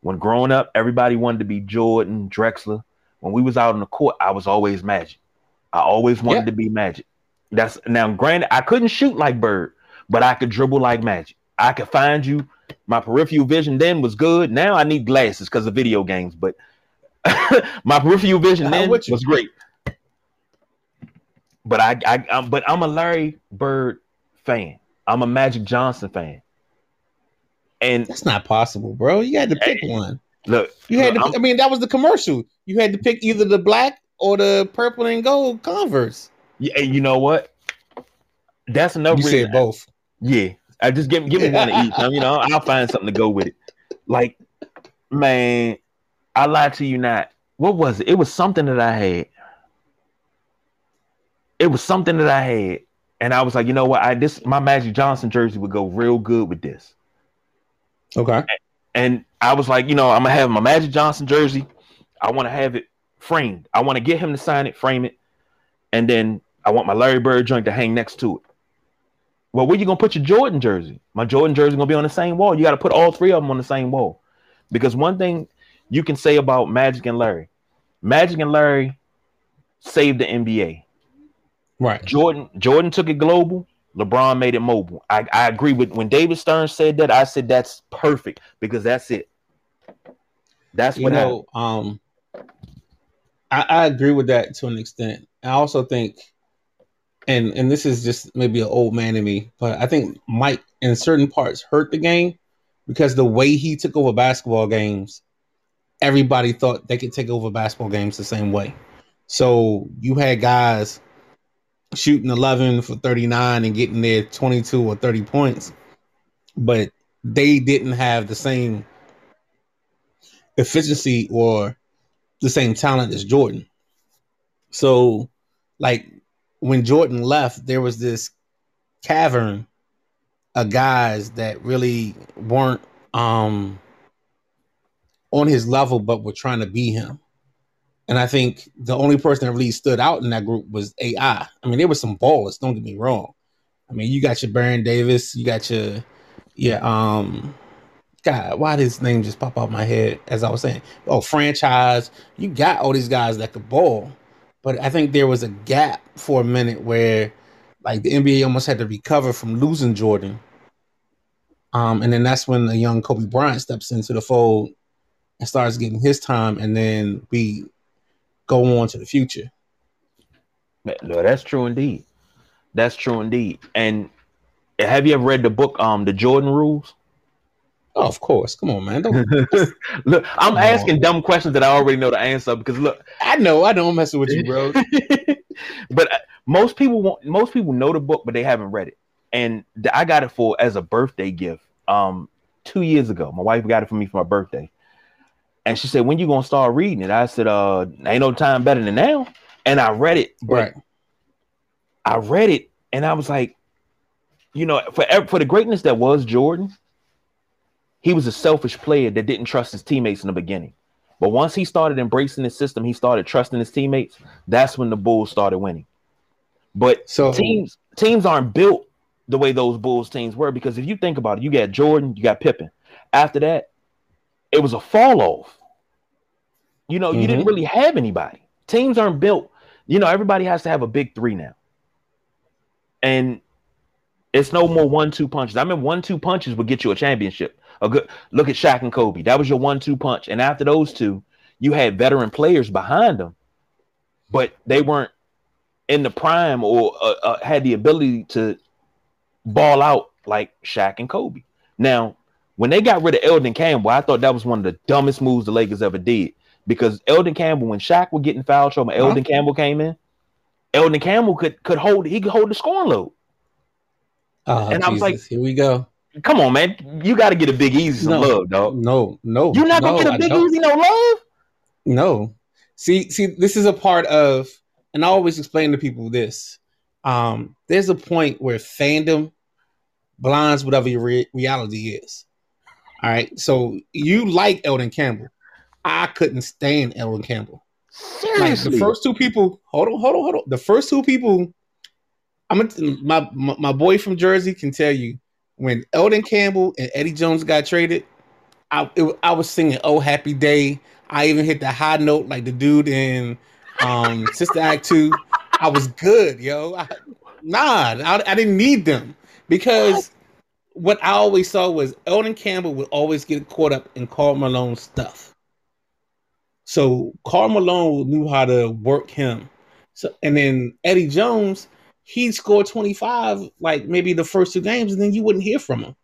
When growing up, everybody wanted to be Jordan, Drexler. When we was out on the court, I was always Magic. I always wanted yeah. to be Magic. That's now. Granted, I couldn't shoot like Bird, but I could dribble like Magic. I could find you. My peripheral vision then was good. Now I need glasses because of video games, but my peripheral vision then was great. But I, I, I'm, but I'm a Larry Bird fan. I'm a Magic Johnson fan. And that's not possible, bro. You had to pick hey, one. Look, you had. Look, to, I mean, that was the commercial. You had to pick either the black or the purple and gold Converse. Yeah, and you know what? That's another. You said both. Yeah. I just give, give me one to each. I mean, you know, I'll find something to go with it. Like, man, I lied to you not. What was it? It was something that I had. It was something that I had, and I was like, you know what? I this my Magic Johnson jersey would go real good with this. Okay. And I was like, you know, I'm gonna have my Magic Johnson jersey. I want to have it framed. I want to get him to sign it, frame it, and then I want my Larry Bird joint to hang next to it. Well, where you gonna put your Jordan jersey? My Jordan jersey gonna be on the same wall. You got to put all three of them on the same wall, because one thing you can say about Magic and Larry, Magic and Larry saved the N B A. Right. Jordan, Jordan took it global. LeBron made it mobile. I, I agree with when David Stern said that. I said that's perfect, because that's it. That's you what know. Happened. Um, I, I agree with that to an extent. I also think. And and this is just maybe an old man in me, but I think Mike in certain parts hurt the game, because the way he took over basketball games, everybody thought they could take over basketball games the same way. So you had guys shooting eleven for thirty-nine and getting their twenty-two or thirty points, but they didn't have the same efficiency or the same talent as Jordan. So, like, when Jordan left, there was this cavern of guys that really weren't um, on his level but were trying to be him. And I think the only person that really stood out in that group was A I. I mean, there were some ballers, don't get me wrong. I mean, you got your Baron Davis, you got your, yeah, um, God, why did his name just pop out my head as I was saying? Oh, franchise. You got all these guys that could ball. But I think there was a gap for a minute where, like, the N B A almost had to recover from losing Jordan. Um, and then that's when the young Kobe Bryant steps into the fold and starts getting his time. And then we go on to the future. No, that's true indeed. That's true indeed. And have you ever read the book, um, The Jordan Rules? Oh, of course. Come on, man. Don't, look, I'm Come asking on. dumb questions that I already know the answer because look, I know, I know I'm messing with you, bro. But uh, most people want, most people know the book, but they haven't read it. And th- I got it for as a birthday gift um, two years ago. My wife got it for me for my birthday. And she said, when you going to start reading it? I said, "Uh, ain't no time better than now." And I read it. But right. I read it and I was like, you know, for for the greatness that was Jordan, he was a selfish player that didn't trust his teammates in the beginning. But once he started embracing his system, he started trusting his teammates. That's when the Bulls started winning. But so, teams teams aren't built the way those Bulls teams were, because if you think about it, you got Jordan, you got Pippen. After that, it was a fall off. You know, mm-hmm. you didn't really have anybody. Teams aren't built. You know, everybody has to have a big three now. And it's no more one-two punches. I mean, one-two punches would get you a championship. A good look at Shaq and Kobe. That was your one-two punch. And after those two, you had veteran players behind them, but they weren't in the prime or uh, uh, had the ability to ball out like Shaq and Kobe. Now, when they got rid of Eldon Campbell, I thought that was one of the dumbest moves the Lakers ever did, because Eldon Campbell, when Shaq was getting foul trouble, Eldon huh? Campbell came in. Eldon Campbell could could hold he could hold the scoring load. Oh, and I was Jesus. like, here we go. Come on, man. You got to get a Big Easy some no, love, dog. No, no. You're not no, going to get a Big Easy no love? No. See, see, this is a part of, and I always explain to people this. Um, there's a point where fandom blinds whatever your re- reality is. All right? So you like Eldon Campbell. I couldn't stand Eldon Campbell. Seriously? Like the first two people, hold on, hold on, hold on. The first two people, I'm a, my, my my boy from Jersey can tell you, when Eldon Campbell and Eddie Jones got traded, I it, I was singing "Oh Happy Day." I even hit the high note like the dude in um, Sister Act Two. I was good, yo. I, nah, I, I didn't need them, because what I always saw was Eldon Campbell would always get caught up in Karl Malone's stuff. So Karl Malone knew how to work him. So, and then Eddie Jones, he'd score twenty-five, like maybe the first two games, and then you wouldn't hear from him.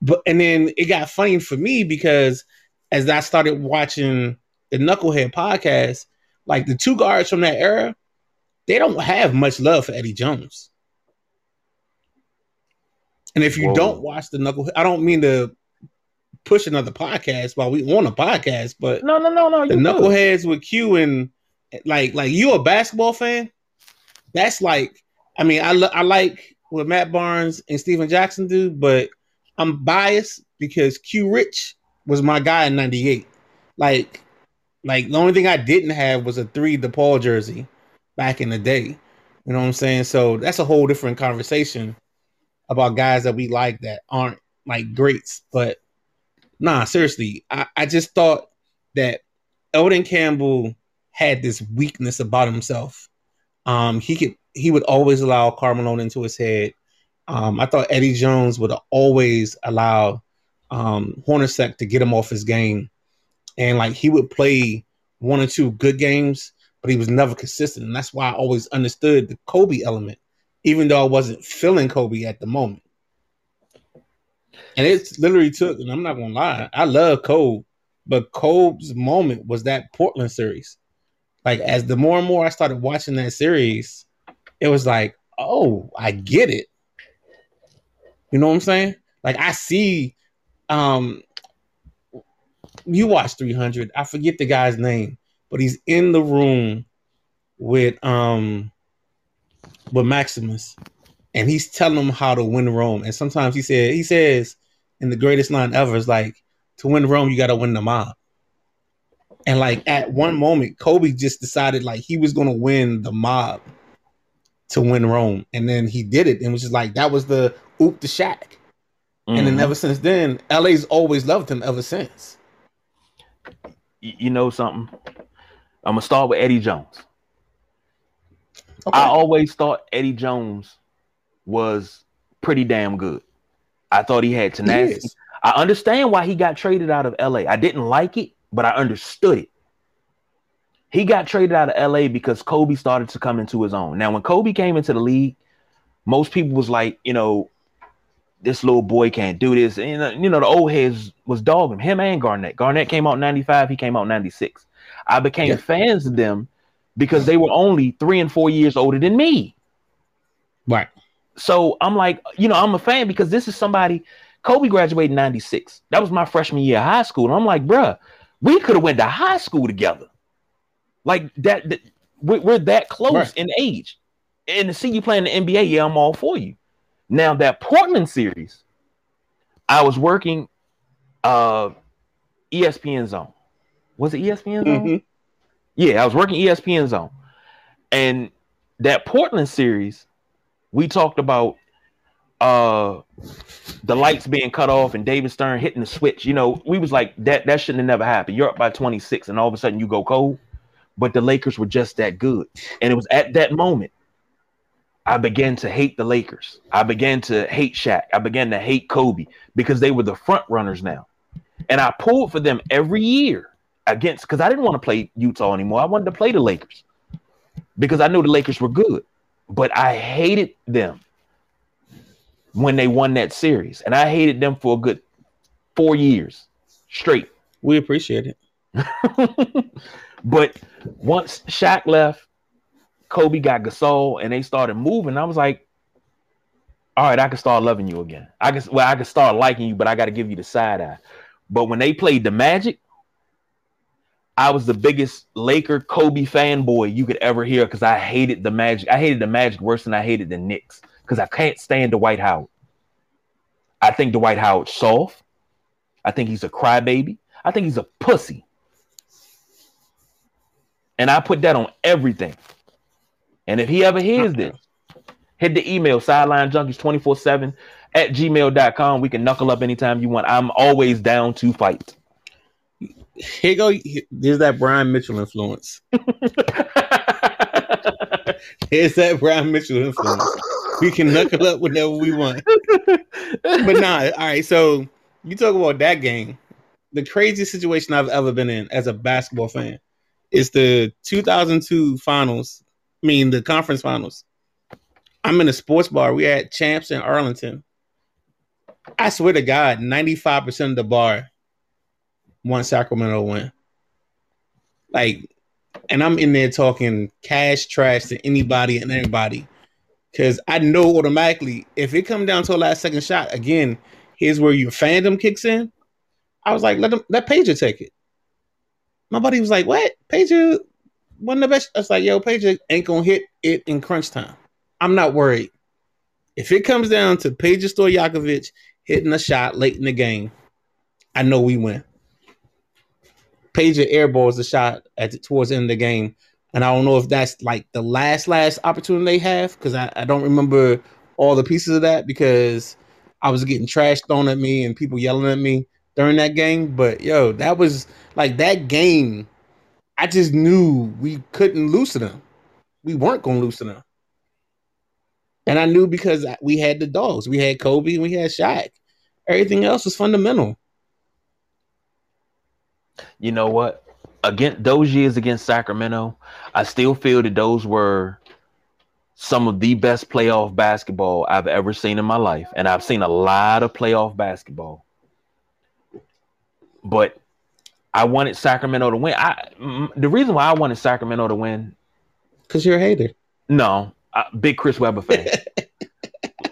But and then it got funny for me, because as I started watching the Knucklehead podcast, like the two guards from that era, they don't have much love for Eddie Jones. And if you Whoa. don't watch the Knucklehead, I don't mean to push another podcast while we on a podcast, but no, no, no, no. The Knuckleheads could. with Q and like, like you a basketball fan? That's like, I mean, I lo- I like what Matt Barnes and Steven Jackson do, but I'm biased because Q Rich was my guy in ninety-eight. Like, like the only thing I didn't have was a three DePaul jersey back in the day. You know what I'm saying? So that's a whole different conversation about guys that we like that aren't like greats. But nah, seriously, I, I just thought that Eldon Campbell had this weakness about himself. Um, he could he would always allow Karl Malone into his head. Um, I thought Eddie Jones would always allow um, Hornacek to get him off his game, and like he would play one or two good games, but he was never consistent. And that's why I always understood the Kobe element, even though I wasn't feeling Kobe at the moment. And it's literally took, and I'm not gonna lie, I love Kobe, but Kobe's moment was that Portland series. Like, as the more and more I started watching that series, it was like, oh, I get it. You know what I'm saying? Like, I see, um, you watch three hundred. I forget the guy's name, but he's in the room with um, with Maximus. and he's telling them how to win Rome. And sometimes he said, he says, in the greatest line ever, is like, to win Rome, you got to win the mob. And like at one moment, Kobe just decided like he was going to win the mob to win Rome, and then he did it, and was just like that was the oop the Shaq. Mm-hmm. And then ever since then, L A's always loved him ever since. You know something? I'm gonna start with Eddie Jones. Okay. I always thought Eddie Jones was pretty damn good. I thought he had tenacity. Yes. I understand why he got traded out of L A. I didn't like it, but I understood it. He got traded out of L A because Kobe started to come into his own. Now, when Kobe came into the league, most people was like, you know, this little boy can't do this. And, you know, the old heads was dogging him, him and Garnett. Garnett came out in ninety-five. He came out in ninety-six. I became yeah. fans of them because they were only three and four years older than me. Right. So I'm like, you know, I'm a fan because this is somebody. Kobe graduated in ninety-six. That was my freshman year of high school. And I'm like, bruh, we could have went to high school together. Like that, that we're that close right. in age. And to see you playing the N B A, yeah, I'm all for you. Now that Portland series, I was working uh, E S P N Zone. Was it E S P N Zone? Mm-hmm. Yeah, I was working E S P N Zone. And that Portland series, we talked about uh, the lights being cut off and David Stern hitting the switch. You know, we was like, that that shouldn't have never happened. You're up by twenty-six and all of a sudden you go cold. But the Lakers were just that good. And it was at that moment, I began to hate the Lakers. I began to hate Shaq. I began to hate Kobe because they were the front runners now. And I pulled for them every year against, because I didn't want to play Utah anymore. I wanted to play the Lakers because I knew the Lakers were good. But I hated them when they won that series. And I hated them for a good four years straight. We appreciate it. But once Shaq left, Kobe got Gasol, and they started moving. I was like, all right, I can start loving you again. I can, well, I can start liking you, but I got to give you the side eye. But when they played the Magic, I was the biggest Laker Kobe fanboy you could ever hear because I hated the Magic. I hated the Magic worse than I hated the Knicks because I can't stand Dwight Howard. I think Dwight Howard's soft. I think he's a crybaby. I think he's a pussy. And I put that on everything. And if he ever hears this, hit the email, sideline junkies two four seven at gmail dot com. We can knuckle up anytime you want. I'm always down to fight. Here go. There's that Brian Mitchell influence. There's that Brian Mitchell influence. We can knuckle up whenever we want. But nah, all right. So you talk about that game. The craziest situation I've ever been in as a basketball fan. It's the two thousand two finals, I mean, the conference finals. I'm in a sports bar. We had Champs in Arlington. I swear to God, ninety-five percent of the bar won Sacramento win. Like, and I'm in there talking cash trash to anybody and everybody because I know automatically if it comes down to a last second shot, again, here's where your fandom kicks in. I was like, let them, let Pager take it. My buddy was like, what? Pager wasn't the best. I was like, yo, Pager ain't going to hit it in crunch time. I'm not worried. If it comes down to Pager Stojakovic hitting a shot late in the game, I know we win. Pager airballs the shot at the, towards the end of the game. And I don't know if that's like the last, last opportunity they have because I, I don't remember all the pieces of that because I was getting trash thrown at me and people yelling at me during that game. But yo, that was like that game. I just knew we couldn't lose to them. We weren't going to lose to them. And I knew because we had the dogs. We had Kobe and we had Shaq. Everything else was fundamental. You know what? Again, those years against Sacramento, I still feel that those were some of the best playoff basketball I've ever seen in my life. And I've seen a lot of playoff basketball. But I wanted Sacramento to win. I m- the reason why I wanted Sacramento to win, because you're a hater. No, I, big Chris Webber fan.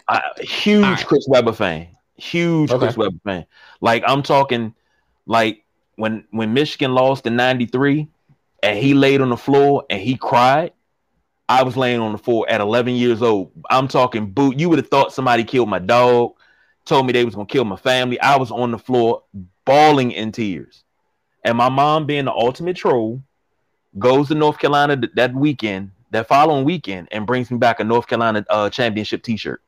I, huge right. Chris Webber fan. Huge okay. Chris Webber fan. Like I'm talking, like when when Michigan lost in ninety-three, and he laid on the floor and he cried. I was laying on the floor at eleven years old. I'm talking boot. You would have thought somebody killed my dog, told me they was going to kill my family. I was on the floor bawling in tears. And my mom, being the ultimate troll, goes to North Carolina th- that weekend, that following weekend, and brings me back a North Carolina uh, championship T-shirt.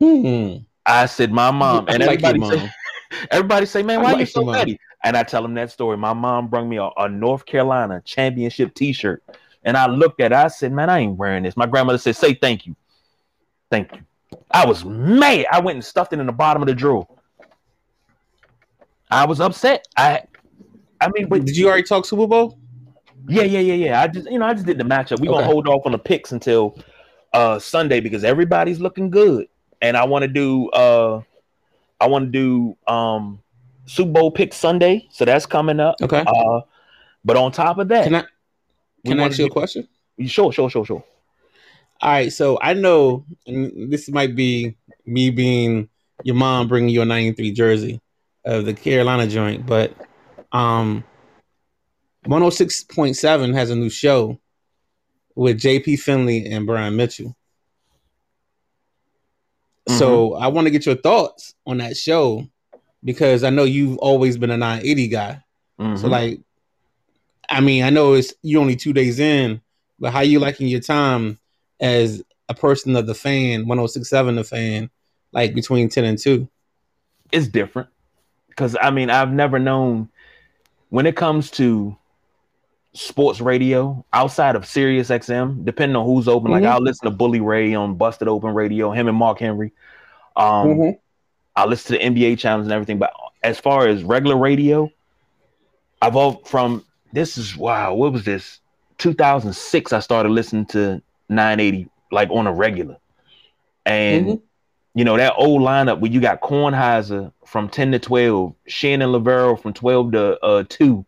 Mm-hmm. I said, my mom. And like everybody, mom. Say, everybody say, man, why like are you so petty? And I tell them that story. My mom brought me a, a North Carolina championship T-shirt. And I looked at it. I said, man, I ain't wearing this. My grandmother said, say thank you. Thank you. I was mad. I went and stuffed it in the bottom of the drawer. I was upset. I I mean, but did you already talk Super Bowl? Yeah, yeah, yeah, yeah. I just, you know, I just did the matchup. We're okay. Gonna hold off on the picks until uh, Sunday because everybody's looking good. And I wanna do uh, I wanna do um, Super Bowl pick Sunday, so that's coming up. Okay. Uh, but on top of that, can I can I ask you a question? Sure, sure, sure, sure. All right, so I know, and this might be me being your mom bringing you a ninety-three jersey of the Carolina joint, but um, one oh six point seven has a new show with J P. Finley and Brian Mitchell. Mm-hmm. So I want to get your thoughts on that show because I know you've always been a nine eighty guy. Mm-hmm. So, like, I mean, I know it's you only two days in, but how you liking your time as a person of the fan, one oh six point seven the fan, like between ten and two? It's different because, I mean, I've never known when it comes to sports radio outside of Sirius X M, depending on who's open, mm-hmm. like I'll listen to Bully Ray on Busted Open Radio, him and Mark Henry. Um, mm-hmm. I'll listen to the N B A channels and everything. But as far as regular radio, I've all from this is wow, what was this? two thousand six, I started listening to nine eighty like on a regular, and mm-hmm. you know that old lineup where you got Kornheiser from ten to twelve, Shannon Lavero from twelve to two,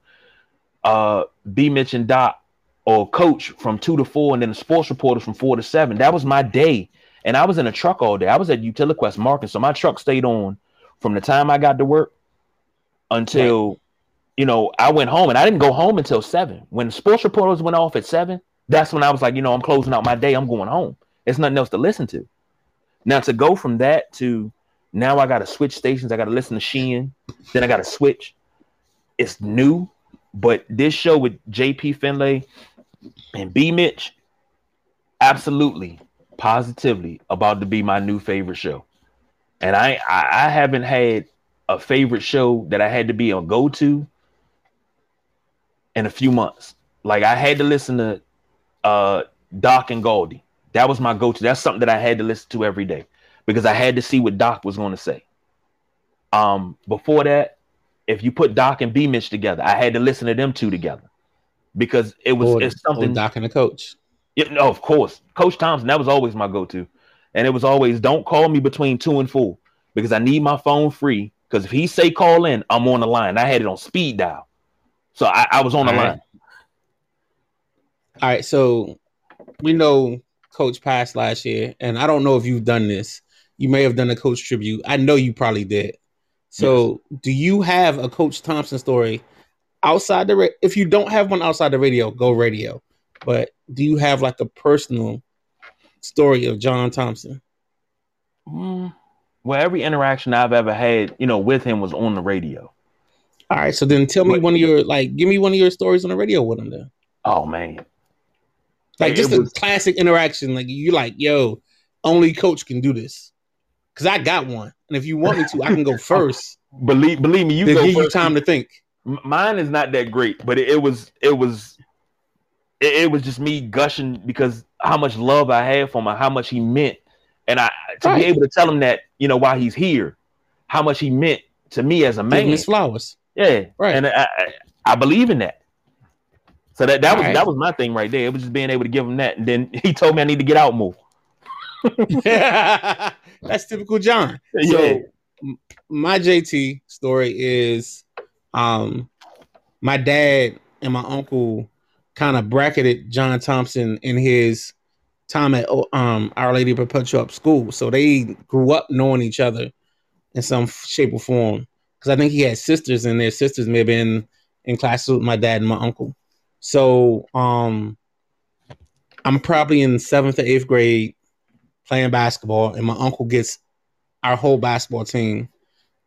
uh B Mitch and Doc or Coach from two to four, and then the sports reporters from four to seven. That was my day, and I was in a truck all day. I was at Utiliquest Market, so my truck stayed on from the time I got to work until right. you know I went home, and I didn't go home until seven. When the sports reporters went off at seven, that's when I was like, you know, I'm closing out my day. I'm going home. There's nothing else to listen to. Now, to go from that to now I got to switch stations. I got to listen to Shein. Then I got to switch. It's new. But this show with J P. Finlay and B. Mitch, absolutely, positively about to be my new favorite show. And I, I, I haven't had a favorite show that I had to be on go to in a few months. Like, I had to listen to Uh, Doc and Goldie. That was my go-to. That's something that I had to listen to every day because I had to see what Doc was going to say. Um, before that, if you put Doc and B Mitch together, I had to listen to them two together because it was or, it's something. Doc and the coach. It, no, of course, Coach Thompson. That was always my go-to, and it was always don't call me between two and four because I need my phone free. Because if he say call in, I'm on the line. I had it on speed dial, so I, I was on the All line. Right. All right, so we know Coach passed last year, and I don't know if you've done this. You may have done a Coach tribute. I know you probably did. So yes. Do you have a Coach Thompson story outside the radio? If you don't have one outside the radio, go radio. But do you have like a personal story of John Thompson? Well, every interaction I've ever had, you know, with him was on the radio. All right, so then tell me but, one of your, like, give me one of your stories on the radio with him then. Oh, man. Like, just was, a classic interaction. Like, you like, yo, only Coach can do this. Because I got one. And if you want me to, I can go first. believe believe me, you go give first. You time to think. Mine is not that great, but it, it was it was, it, it was just me gushing because how much love I had for him and how much he meant. And I to right. be able to tell him that, you know, while he's here, how much he meant to me as a man. His flowers. Yeah. Right. And I, I, I believe in that. So that, that was right. that was my thing right there. It was just being able to give him that. And then he told me I need to get out more. That's typical John. Yeah. So my J T story is um, my dad and my uncle kind of bracketed John Thompson in his time at um, Our Lady Perpetual School. So they grew up knowing each other in some shape or form. Because I think he had sisters, and their sisters may have been in classes with my dad and my uncle. So um, I'm probably in seventh or eighth grade playing basketball, and my uncle gets our whole basketball team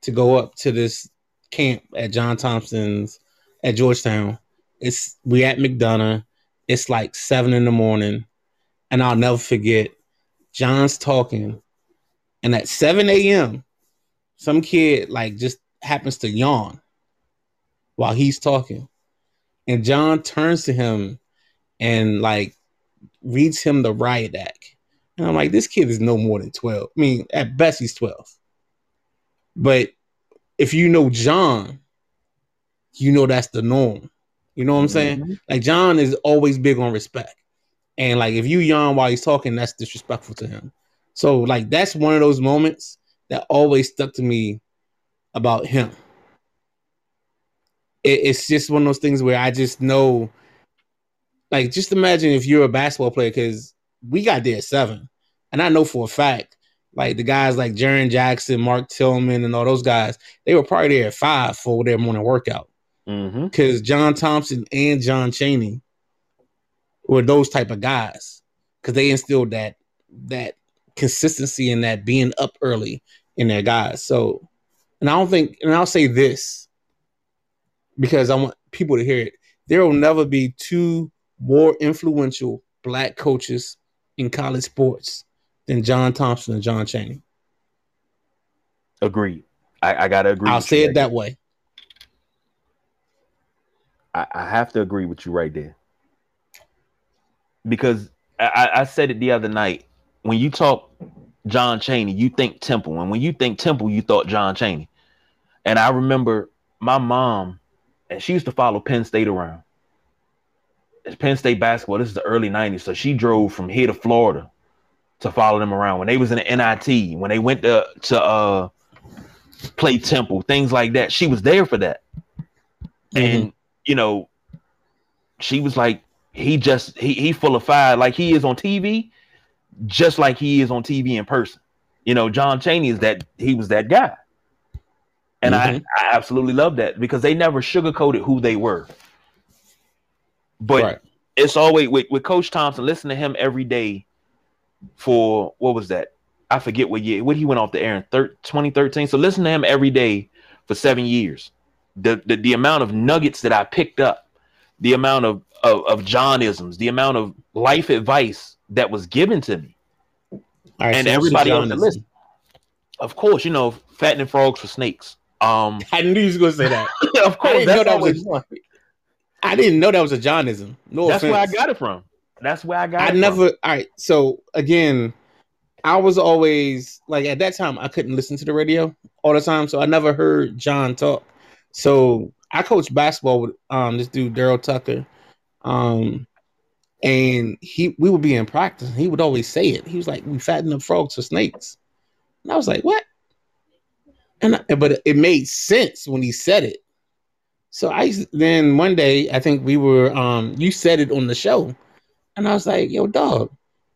to go up to this camp at John Thompson's at Georgetown. It's we at McDonough. It's like seven in the morning, and I'll never forget. John's talking, and at seven a.m., some kid like just happens to yawn while he's talking, and John turns to him and like reads him the riot act, and I'm like, this kid is no more than twelve. I mean, at best he's twelve. But if you know John, you know that's the norm. You know what I'm saying? Mm-hmm. Like, John is always big on respect. And, like, if you yawn while he's talking, that's disrespectful to him. So, like, that's one of those moments that always stuck to me about him. It, it's just one of those things where I just know, like, just imagine if you're a basketball player, because we got there at seven. And I know for a fact, like, the guys like Jaren Jackson, Mark Tillman, and all those guys, they were probably there at five for their morning workout. Mm-hmm. Because John Thompson and John Chaney were those type of guys, because they instilled that that consistency and that being up early in their guys. So, and I don't think, and I'll say this because I want people to hear it: there will never be two more influential black coaches in college sports than John Thompson and John Chaney. Agreed. I, I gotta agree. I'll say it that way. I have to agree with you right there, because I, I said it the other night. When you talk John Chaney, you think Temple, and when you think Temple, you thought John Chaney. And I remember my mom, and she used to follow Penn State around. It's Penn State basketball. This is the early nineties, so she drove from here to Florida to follow them around when they was in the N I T, when they went to to uh, play Temple, things like that. She was there for that, and. Mm-hmm. You know, she was like, he just, he he full of fire like he is on T V, just like he is on T V in person. You know, John Chaney is that, he was that guy. And mm-hmm. I, I absolutely love that, because they never sugarcoated who they were. But right. It's always, with, with Coach Thompson, listen to him every day for, what was that? I forget what year, what he went off the air in thir- twenty thirteen. So listen to him every day for seven years. The, the the amount of nuggets that I picked up, the amount of, of, of Johnisms, the amount of life advice that was given to me. Right, and so everybody on the list. Of course, you know, fattening frogs for snakes. Um, I knew you was going to say that. Of course. I didn't, know that was a, I didn't know that was a Johnism. No that's offense. Where I got it from. That's where I got I it never, from. All right, so again, I was always, like at that time, I couldn't listen to the radio all the time, so I never heard John talk. So I coached basketball with um, this dude, Daryl Tucker, um, and he we would be in practice. And he would always say it. He was like, we fatten up frogs for snakes. And I was like, what? And I, But it made sense when he said it. So I used to, then one day, I think we were, um, you said it on the show. And I was like, yo, dog,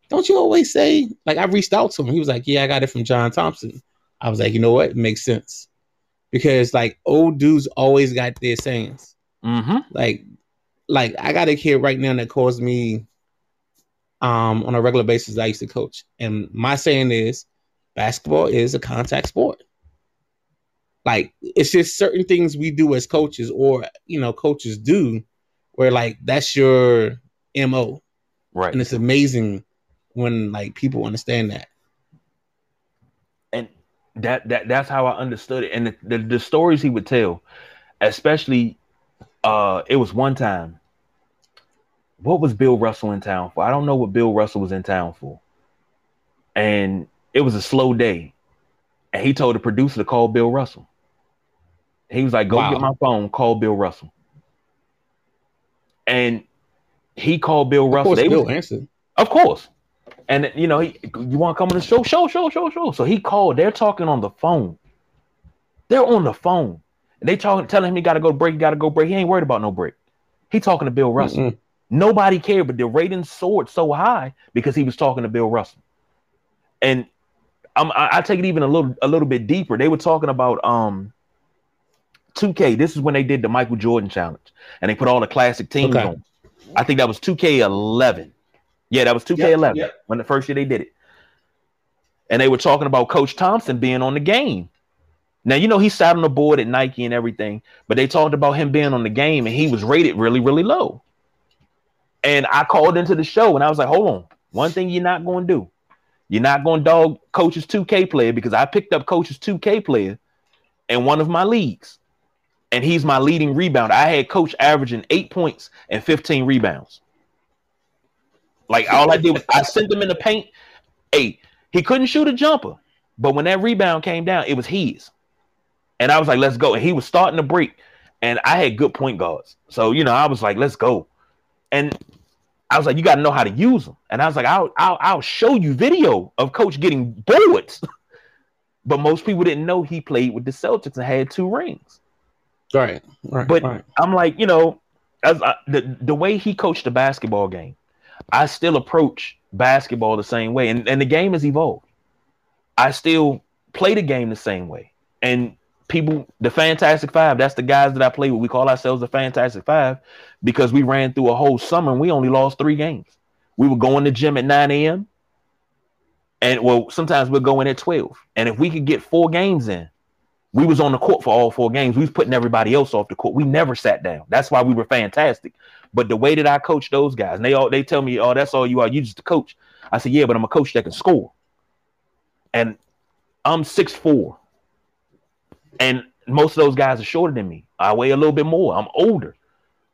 don't you always say, like I reached out to him. He was like, yeah, I got it from John Thompson. I was like, you know what? It makes sense. Because like old dudes always got their sayings. Mm-hmm. Like, like I got a kid right now that calls me um, on a regular basis that I used to coach. And my saying is basketball is a contact sport. Like it's just certain things we do as coaches or, you know, coaches do where like that's your M O. Right. And it's amazing when like people understand that. That that that's how I understood it, and the, the, the stories he would tell, especially, uh, it was one time. What was Bill Russell in town for? I don't know what Bill Russell was in town for, and it was a slow day, and he told the producer to call Bill Russell. He was like, "Go wow. get my phone, call Bill Russell," and he called Bill of Russell. Course they Bill was, answered, of course. And, you know, he, you want to come on the show? Show, show, show, show. So he called. They're talking on the phone. They're on the phone. And they talking, telling him he got to go break, he got to go break. He ain't worried about no break. He talking to Bill Russell. Mm-mm. Nobody cared, but the ratings soared so high because he was talking to Bill Russell. And I'm, I, I take it even a little a little bit deeper. They were talking about um, two K. This is when they did the Michael Jordan challenge. And they put all the classic teams okay. on. I think that was two K eleven. Yeah, that was two K eleven yep, yep. when the first year they did it. And they were talking about Coach Thompson being on the game. Now, you know, he sat on the board at Nike and everything, but they talked about him being on the game, and he was rated really, really low. And I called into the show, and I was like, hold on. One thing you're not going to do, you're not going to dog Coach's two K player, because I picked up Coach's two K player in one of my leagues, and he's my leading rebounder. I had Coach averaging eight points and fifteen rebounds. Like, all I did was I sent him in the paint. Hey, he couldn't shoot a jumper, but when that rebound came down, it was his. And I was like, let's go. And he was starting to break, and I had good point guards. So, you know, I was like, let's go. And I was like, you got to know how to use them. And I was like, I'll, I'll, I'll show you video of Coach getting boards. But most people didn't know he played with the Celtics and had two rings. Right. right but right. I'm like, you know, as I, the, the way he coached the basketball game, I still approach basketball the same way. And, and the game has evolved. I still play the game the same way. And people, the Fantastic Five, that's the guys that I play with. We call ourselves the Fantastic Five because we ran through a whole summer and we only lost three games. We were going to the gym at nine a.m. And, well, sometimes we'll go in at twelve. And if we could get four games in, we was on the court for all four games. We was putting everybody else off the court. We never sat down. That's why we were fantastic. But the way that I coach those guys, and they all they tell me, oh, that's all you are. You just a coach. I said, yeah, but I'm a coach that can score. And I'm six foot four. And most of those guys are shorter than me. I weigh a little bit more. I'm older.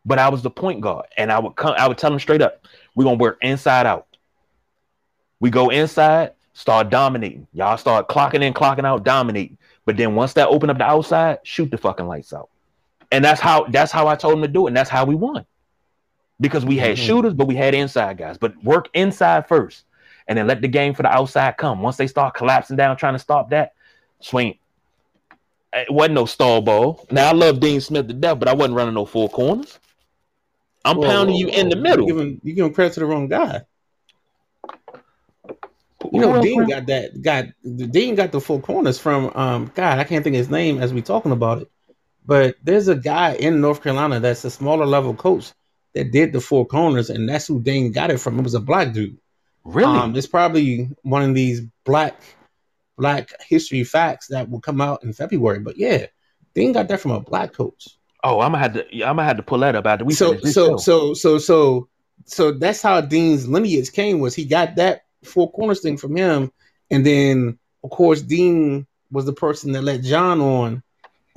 But I was the point guard. And I would come, I would tell them straight up, we're going to work inside out. We go inside, start dominating. Y'all start clocking in, clocking out, dominating. But then once that opened up the outside, shoot the fucking lights out. And that's how that's how I told them to do it. And that's how we won. Because we had mm-hmm. shooters, but we had inside guys. But work inside first. And then let the game for the outside come. Once they start collapsing down, trying to stop that, swing. It wasn't no stall ball. Now, I love Dean Smith to death, but I wasn't running no four corners. I'm whoa, pounding you whoa, in the middle. You're giving, you're giving credit to the wrong guy. You know, Dean friend? got that. Got Dean got the four corners from um. God, I can't think of his name as we talking about it. But there's a guy in North Carolina that's a smaller level coach that did the four corners, and that's who Dean got it from. It was a black dude. Really? Um, it's probably one of these black black history facts that will come out in February. But yeah, Dean got that from a black coach. Oh, I'm gonna have to. I'm gonna have to pull that up after we. So so, so so so so so that's how Dean's lineage came. Was he got that four corners thing from him, and then of course Dean was the person that let John on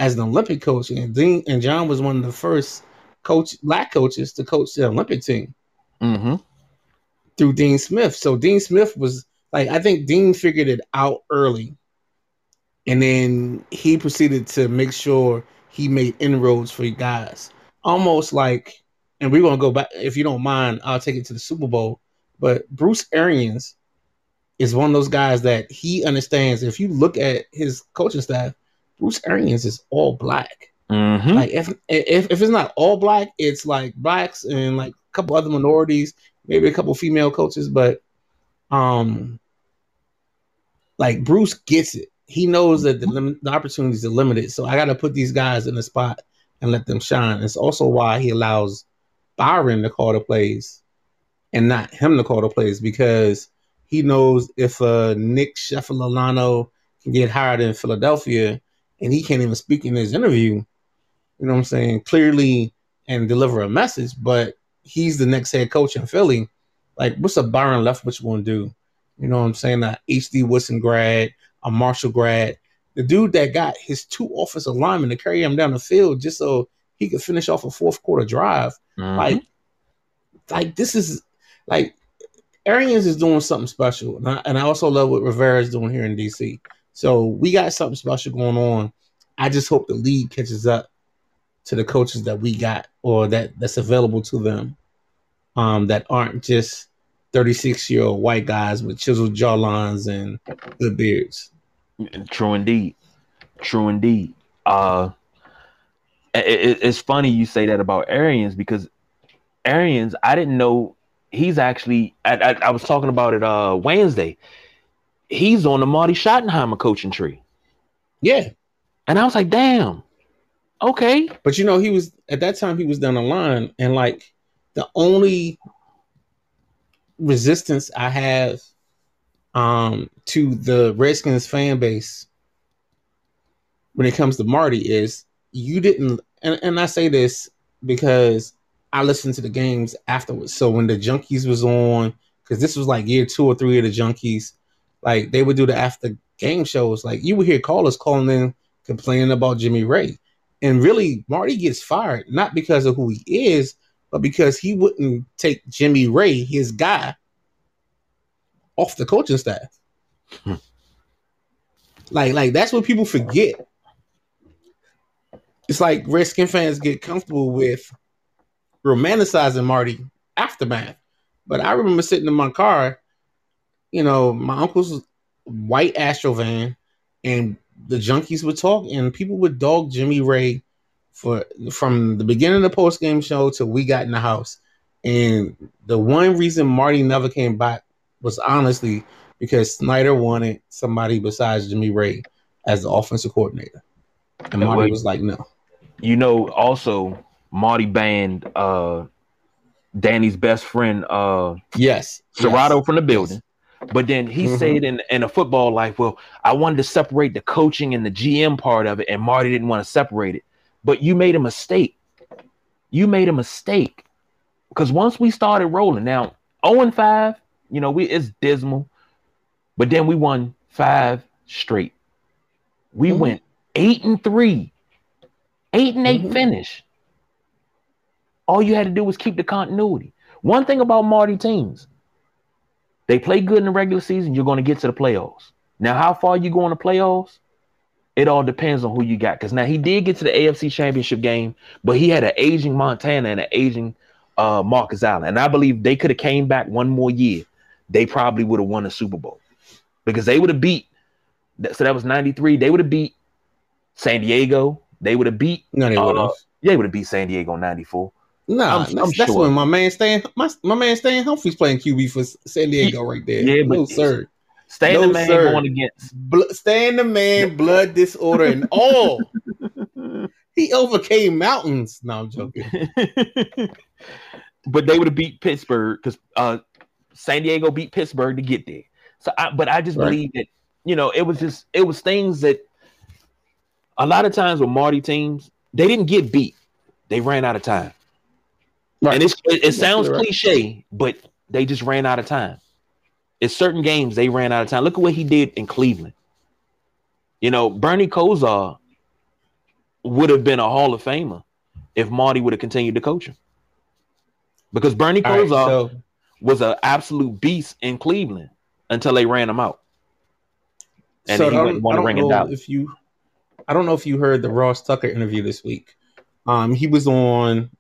as an Olympic coach, and Dean and John was one of the first coach black coaches to coach the Olympic team mm-hmm. through Dean Smith. So Dean Smith was like, I think Dean figured it out early, and then he proceeded to make sure he made inroads for you guys, almost like. And we're gonna go back, if you don't mind. I'll take it to the Super Bowl. But Bruce Arians is one of those guys that he understands. If you look at his coaching staff, Bruce Arians is all black. Mm-hmm. Like if, if if it's not all black, it's like blacks and like a couple other minorities, maybe a couple female coaches. But um, like Bruce gets it. He knows that the, lim- the opportunities are limited. So I got to put these guys in the spot and let them shine. It's also why he allows Byron to call the plays and not him to call the plays, because he knows if uh, Nick Scheffler-Lano can get hired in Philadelphia and he can't even speak in his interview, you know what I'm saying, clearly and deliver a message, but he's the next head coach in Philly. Like, what's a Byron Leftwich going to do? You know what I'm saying? A H D Woodson grad, a Marshall grad, the dude that got his two offensive linemen to carry him down the field just so he could finish off a fourth quarter drive. Mm-hmm. Like, like, this is... Like, Arians is doing something special. And I, and I also love what Rivera is doing here in D C. So we got something special going on. I just hope the league catches up to the coaches that we got, or that, that's available to them, um, that aren't just thirty-six-year-old white guys with chiseled jawlines and good beards. True indeed. True indeed. Uh, it, it's funny you say that about Arians, because Arians, I didn't know – he's actually, I, I, I was talking about it uh, Wednesday. He's on the Marty Schottenheimer coaching tree. Yeah. And I was like, damn. Okay. But you know, he was, at that time, he was down the line. And like, the only resistance I have um, to the Redskins fan base when it comes to Marty is you didn't, and, and I say this because I listened to the games afterwards. So when the Junkies was on, because this was like year two or three of the Junkies, like they would do the after game shows. Like you would hear callers calling in complaining about Jimmy Ray. And really, Marty gets fired, not because of who he is, but because he wouldn't take Jimmy Ray, his guy, off the coaching staff. Hmm. Like, like that's what people forget. It's like Redskin fans get comfortable with romanticizing Marty aftermath. But I remember sitting in my car, you know, my uncle's white Astro van, and the Junkies would talk, and people would dog Jimmy Ray for from the beginning of the post-game show till we got in the house. And the one reason Marty never came back was honestly because Snyder wanted somebody besides Jimmy Ray as the offensive coordinator. And, and Marty wait, was like, no. You know, also, Marty banned uh, Danny's best friend, uh, yes, Serrato, yes. from the building. But then he mm-hmm. said in, in a football life, well, I wanted to separate the coaching and the G M part of it, and Marty didn't want to separate it. But you made a mistake. You made a mistake. Because once we started rolling, now oh and five, you know, we it's dismal. But then we won five straight. We mm-hmm. went eight and three. Eight and eight mm-hmm. finish. All you had to do was keep the continuity. One thing about Marty teams, they play good in the regular season, you're going to get to the playoffs. Now, how far you go in the playoffs, it all depends on who you got. Because now he did get to the A F C Championship game, but he had an aging Montana and an aging uh, Marcus Allen. And I believe they could have came back one more year. They probably would have won a Super Bowl because they would have beat – so that was ninety-three. They would have beat San Diego. They would have beat – No, they would have. Uh, yeah, they would have beat San Diego in ninety-four. No, nah, that's, I'm that's sure. when my man Stan, my, my man Stan Humphrey's playing Q B for San Diego right there. Yeah, no, but sir, Stan no, the man sir. going against Bl- Stan the man, blood disorder and all. He overcame mountains. No, I'm joking. But they would have beat Pittsburgh because uh, San Diego beat Pittsburgh to get there. So, I, but I just right. believe that you know it was just it was things that a lot of times with Marty teams they didn't get beat, they ran out of time. Right. And it's, it, it sounds right. cliche, but they just ran out of time. It's certain games they ran out of time. Look at what he did in Cleveland. You know, Bernie Kosar would have been a Hall of Famer if Marty would have continued to coach him. Because Bernie All Kosar right, so, was an absolute beast in Cleveland until they ran him out. And so he wouldn't want to ring it out. If you, I don't know if you heard the Ross Tucker interview this week. Um, he was on...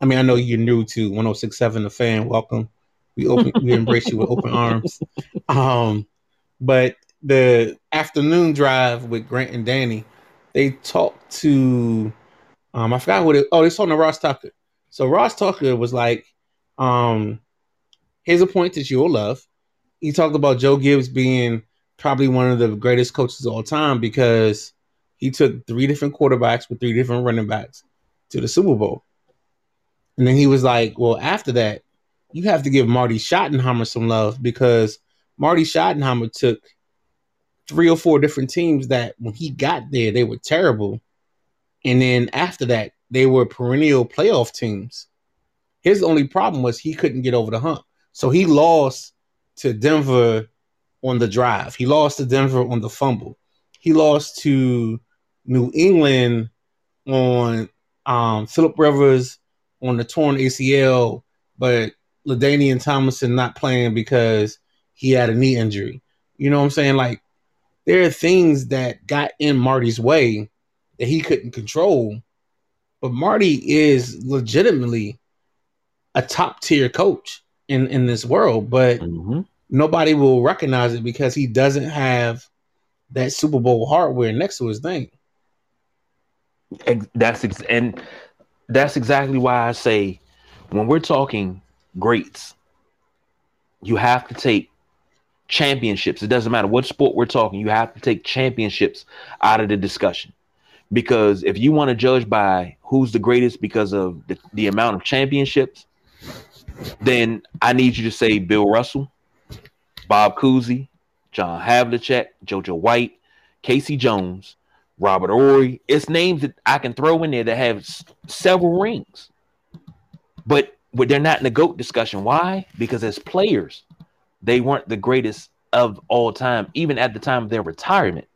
I mean, I know you're new to one oh six point seven The Fan. Welcome. We open, we embrace you with open arms. Um, but the afternoon drive with Grant and Danny, they talked to, um, I forgot what it. Oh, they talked to Ross Tucker. So Ross Tucker was like, um, "Here's a point that you'll love." He talked about Joe Gibbs being probably one of the greatest coaches of all time because he took three different quarterbacks with three different running backs to the Super Bowl. And then he was like, well, after that, you have to give Marty Schottenheimer some love because Marty Schottenheimer took three or four different teams that when he got there, they were terrible. And then after that, they were perennial playoff teams. His only problem was he couldn't get over the hump. So he lost to Denver on the drive. He lost to Denver on the fumble. He lost to New England on um, Phillip Rivers' on the torn A C L, but LaDainian Tomlinson not playing because he had a knee injury. You know what I'm saying? Like, there are things that got in Marty's way that he couldn't control, but Marty is legitimately a top-tier coach in, in this world, but mm-hmm. nobody will recognize it because he doesn't have that Super Bowl hardware next to his name. That's ex- and... That's exactly why I say when we're talking greats, you have to take championships. It doesn't matter what sport we're talking. You have to take championships out of the discussion because if you want to judge by who's the greatest because of the, the amount of championships, then I need you to say Bill Russell, Bob Cousy, John Havlicek, JoJo White, Casey Jones, Robert Ory. It's names that I can throw in there that have s- several rings. But, but they're not in the GOAT discussion. Why? Because as players, they weren't the greatest of all time, even at the time of their retirement.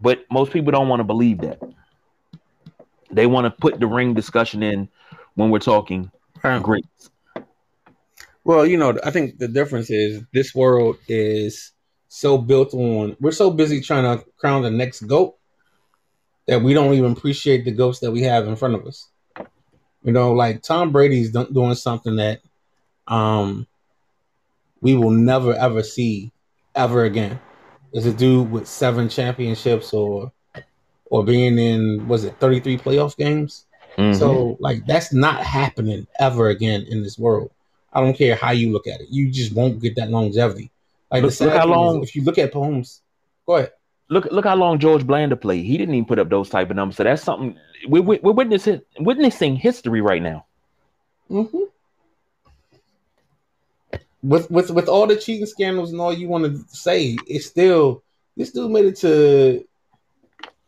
But most people don't want to believe that. They want to put the ring discussion in when we're talking greats. Well, you know, I think the difference is this world is so built on, we're so busy trying to crown the next GOAT that we don't even appreciate the GOATs that we have in front of us. You know, like Tom Brady's doing something that um, we will never, ever see ever again. There's a dude with seven championships or or being in, was it thirty-three playoff games? Mm-hmm. So, like, that's not happening ever again in this world. I don't care how you look at it. You just won't get that longevity. Like, look, the look how long, if you look at Mahomes, go ahead. Look, look how long George Blanda played. He didn't even put up those type of numbers. So that's something we're, we're witnessing, witnessing history right now. Mm-hmm. With with with all the cheating scandals and all you want to say, it's still this dude made it to.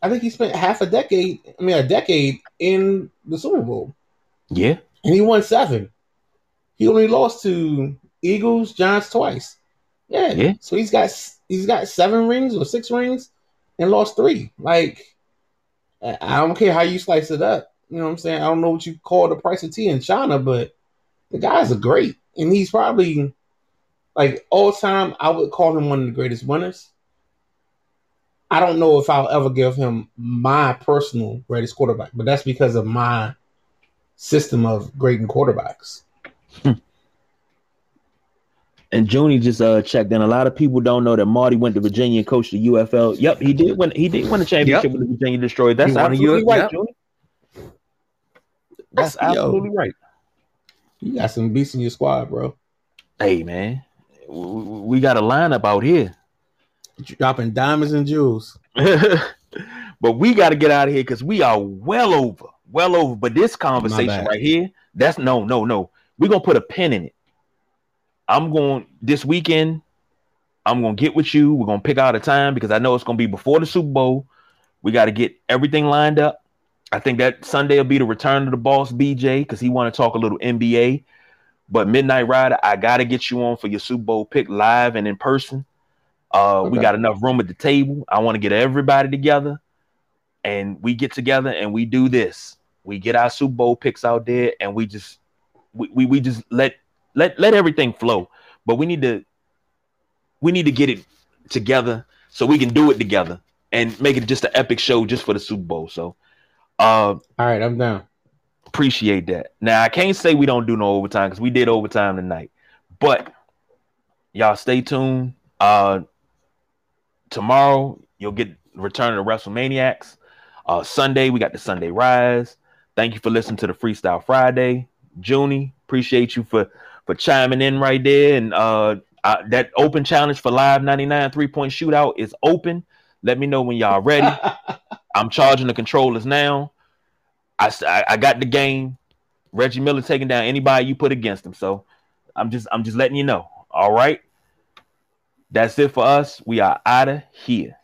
I think he spent half a decade. I mean, a decade in the Super Bowl. Yeah, and he won seven. He only lost to Eagles, Giants twice. Yeah, yeah. So he's got he's got seven rings or six rings, and lost three. Like, I don't care how you slice it up. You know what I'm saying? I don't know what you call the price of tea in China, but the guys are great, and he's probably like all time. I would call him one of the greatest winners. I don't know if I'll ever give him my personal greatest quarterback, but that's because of my system of grading quarterbacks. Hmm. And Junie just uh, checked in. A lot of people don't know that Marty went to Virginia and coached the U F L. Yep, he did win. He did win a championship yep. with the Virginia Destroyers. That's absolutely U- right, yep. Junie. That's, that's absolutely yo. right. You got some beasts in your squad, bro. Hey, man, we, we got a lineup out here. Dropping diamonds and jewels. But we got to get out of here because we are well over, well over. But this conversation right here, that's no, no, no. We're going to put a pin in it. I'm going this weekend. I'm going to get with you. We're going to pick out a time because I know it's going to be before the Super Bowl. We got to get everything lined up. I think that Sunday will be the return of the boss, B J, because he want to talk a little N B A. But Midnight Rider, I got to get you on for your Super Bowl pick live and in person. Uh, okay. We got enough room at the table. I want to get everybody together, and we get together and we do this. We get our Super Bowl picks out there, and we just we we, we just let let let everything flow. But we need to we need to get it together so we can do it together and make it just an epic show just for the Super Bowl. So. Uh, All right, I'm down. Appreciate that. Now, I can't say we don't do no overtime because we did overtime tonight. But y'all stay tuned. Uh, tomorrow, you'll get Return of the WrestleManiacs. Uh, Sunday, we got the Sunday Rise. Thank you for listening to the Freestyle Friday. Junie, appreciate you for, for chiming in right there. And uh, I, that open challenge for Live ninety-nine three-point shootout is open. Let me know when y'all ready. I'm charging the controllers now. I, I, I got the game. Reggie Miller taking down anybody you put against him. So I'm just I'm just letting you know. All right. That's it for us. We are out of here.